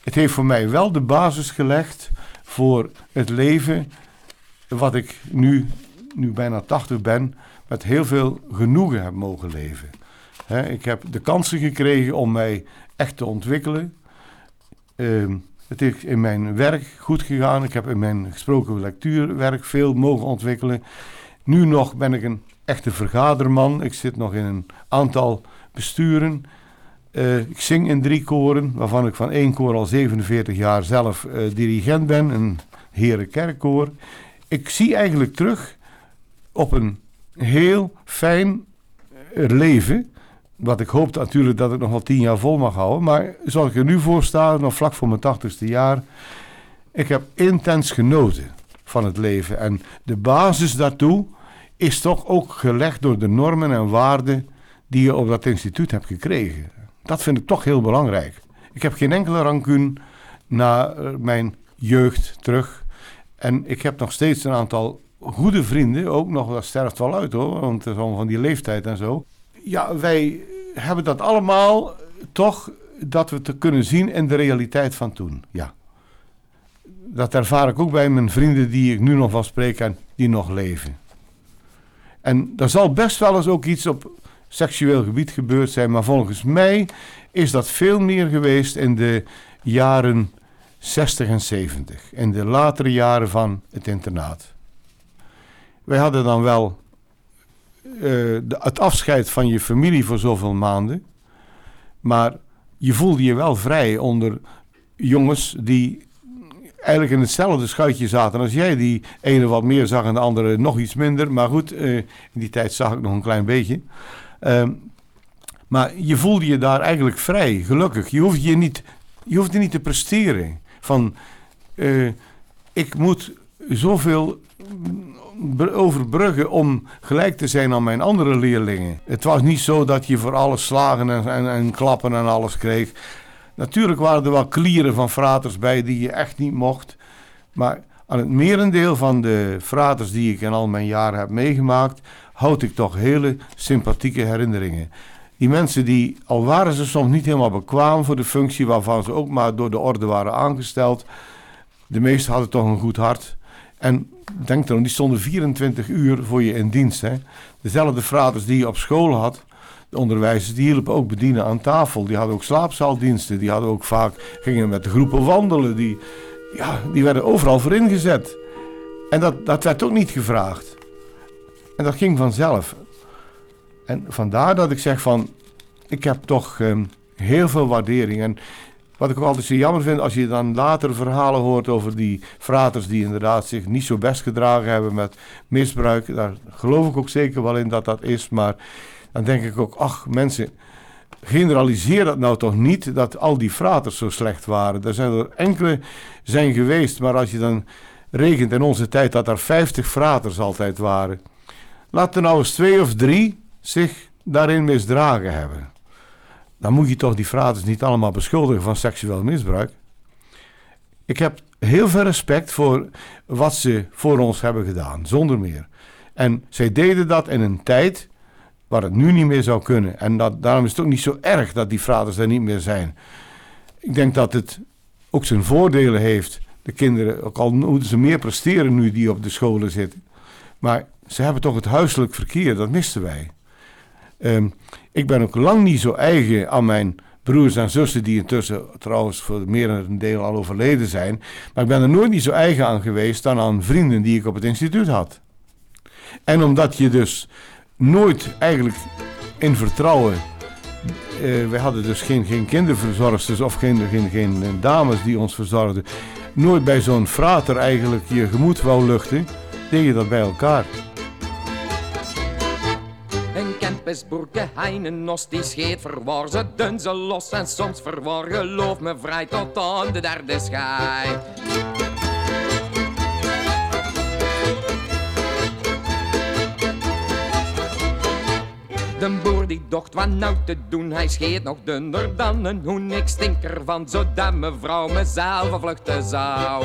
Het heeft voor mij wel de basis gelegd voor het leven wat ik nu, nu bijna tachtig ben, met heel veel genoegen heb mogen leven. He, ik heb de kansen gekregen om mij echt te ontwikkelen. Uh, Het is in mijn werk goed gegaan. Ik heb in mijn gesproken lectuurwerk veel mogen ontwikkelen. Nu nog ben ik een echte vergaderman. Ik zit nog in een aantal besturen. Uh, ik zing in drie koren, waarvan ik van één koor al zevenenveertig jaar zelf uh, dirigent ben. Een herenkerkkoor. Ik zie eigenlijk terug op een heel fijn uh, leven. Wat ik hoop natuurlijk dat ik nog wel tien jaar vol mag houden. Maar zoals ik er nu voor sta, nog vlak voor mijn tachtigste jaar. Ik heb intens genoten van het leven. En de basis daartoe is toch ook gelegd door de normen en waarden die je op dat instituut hebt gekregen. Dat vind ik toch heel belangrijk. Ik heb geen enkele rancune naar mijn jeugd terug. En ik heb nog steeds een aantal goede vrienden. Ook nog, dat sterft wel uit hoor. Want het is allemaal van die leeftijd en zo. Ja, wij hebben dat allemaal toch dat we te kunnen zien in de realiteit van toen. Ja. Dat ervaar ik ook bij mijn vrienden die ik nu nog wel spreek en die nog leven. En er zal best wel eens ook iets op seksueel gebied gebeurd zijn, maar volgens mij is dat veel meer geweest in de jaren zestig en zeventig. In de latere jaren van het internaat. Wij hadden dan wel... Uh, de, het afscheid van je familie voor zoveel maanden. Maar je voelde je wel vrij onder jongens die eigenlijk in hetzelfde schuitje zaten als jij. Die ene wat meer zag en de andere nog iets minder. Maar goed, uh, in die tijd zag ik nog een klein beetje. Uh, maar je voelde je daar eigenlijk vrij, gelukkig. Je hoefde je niet, je hoefde niet te presteren. Van, uh, ik moet zoveel... overbruggen om gelijk te zijn aan mijn andere leerlingen. Het was niet zo dat je voor alles slagen en, en, en klappen en alles kreeg. Natuurlijk waren er wel klieren van fraters bij die je echt niet mocht. Maar aan het merendeel van de fraters die ik in al mijn jaren heb meegemaakt, houd ik toch hele sympathieke herinneringen. Die mensen die, al waren ze soms niet helemaal bekwaam voor de functie waarvan ze ook maar door de orde waren aangesteld, de meesten hadden toch een goed hart. En denk erom, die stonden vierentwintig uur voor je in dienst. Hè? Dezelfde fraters die je op school had, de onderwijzers, die hielpen ook bedienen aan tafel. Die hadden ook slaapzaaldiensten, die hadden ook vaak, gingen met de groepen wandelen. Die, ja, die werden overal voor ingezet. En dat, dat werd ook niet gevraagd. En dat ging vanzelf. En vandaar dat ik zeg van, ik heb toch um, heel veel waardering. En wat ik ook altijd zo jammer vind, als je dan later verhalen hoort over die fraters die inderdaad zich niet zo best gedragen hebben met misbruik. Daar geloof ik ook zeker wel in dat dat is. Maar dan denk ik ook, ach mensen, generaliseer dat nou toch niet dat al die fraters zo slecht waren. Er zijn er enkele zijn geweest, maar als je dan rekent in onze tijd dat er vijftig fraters altijd waren. Laat er nou eens twee of drie zich daarin misdragen hebben. Dan moet je toch die fraters niet allemaal beschuldigen van seksueel misbruik. Ik heb heel veel respect voor wat ze voor ons hebben gedaan, zonder meer. En zij deden dat in een tijd waar het nu niet meer zou kunnen. En dat, daarom is het ook niet zo erg dat die fraters er niet meer zijn. Ik denk dat het ook zijn voordelen heeft. De kinderen, ook al moeten ze meer presteren nu die op de scholen zitten. Maar ze hebben toch het huiselijk verkeer, dat misten wij. Um, ik ben ook lang niet zo eigen aan mijn broers en zussen, die intussen trouwens voor het merendeel al overleden zijn. Maar ik ben er nooit niet zo eigen aan geweest dan aan vrienden die ik op het instituut had. En omdat je dus nooit eigenlijk in vertrouwen... Uh, wij hadden dus geen, geen kinderverzorgsters of geen, geen, geen dames die ons verzorgden. Nooit bij zo'n frater eigenlijk je gemoed wou luchten, deed je dat bij elkaar. Boerke, heinen, nos, die scheet verwar, ze dun ze los en soms verwar, geloof me vrij tot aan de derde schijf. De een boer die docht wat nou te doen. Hij scheert nog dunner dan een hoen. Ik stink ervan, zodat mevrouw mezelf vervluchten zou.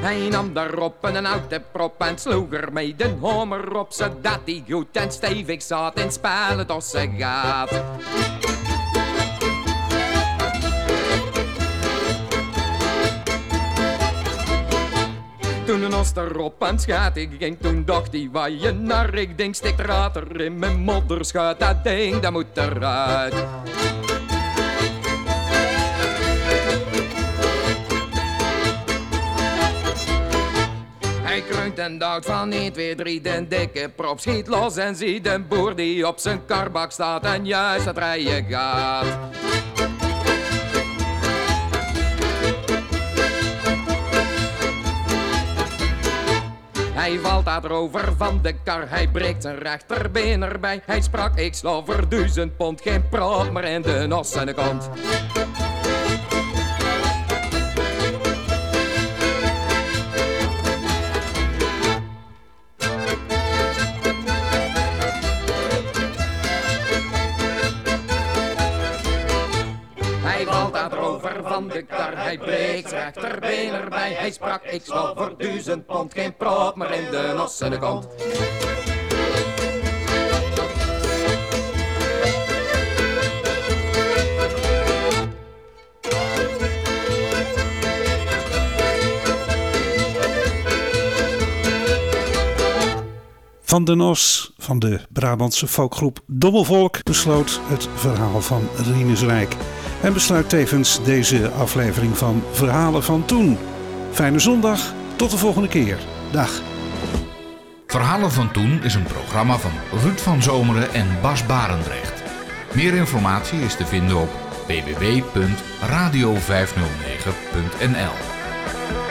Hij nam daarop een oude prop en sloeg er met een homer op, zodat hij goed en stevig zat in spelen tot ze gaat. Toen een os erop aan het schaten ging, toen dacht hij, wat je naar, ik denk, stik rater in mijn modderschuit, dat ding, dat moet eruit. Hij kreunt en dacht van één, twee, drie, de dikke prop schiet los en ziet een boer die op zijn karbak staat en juist het rijden gaat. Hij valt daarover van de kar, hij breekt zijn rechterbeen erbij. Hij sprak, ik sla voor duizend pond, geen prop maar in de nos en de kont. Van de kar, hij breekt zijn rechterbeen erbij. Hij sprak, ik zal voor duizend pond, geen prop, maar in de nos en de kont. Van den Os van de Brabantse folkgroep Dobbelvolk besloot het verhaal van Rinus Rijk. En besluit tevens deze aflevering van Verhalen van Toen. Fijne zondag, tot de volgende keer. Dag. Verhalen van Toen is een programma van Ruud van Zomeren en Bas Barendrecht. Meer informatie is te vinden op w w w punt radio vijf nul negen punt n l.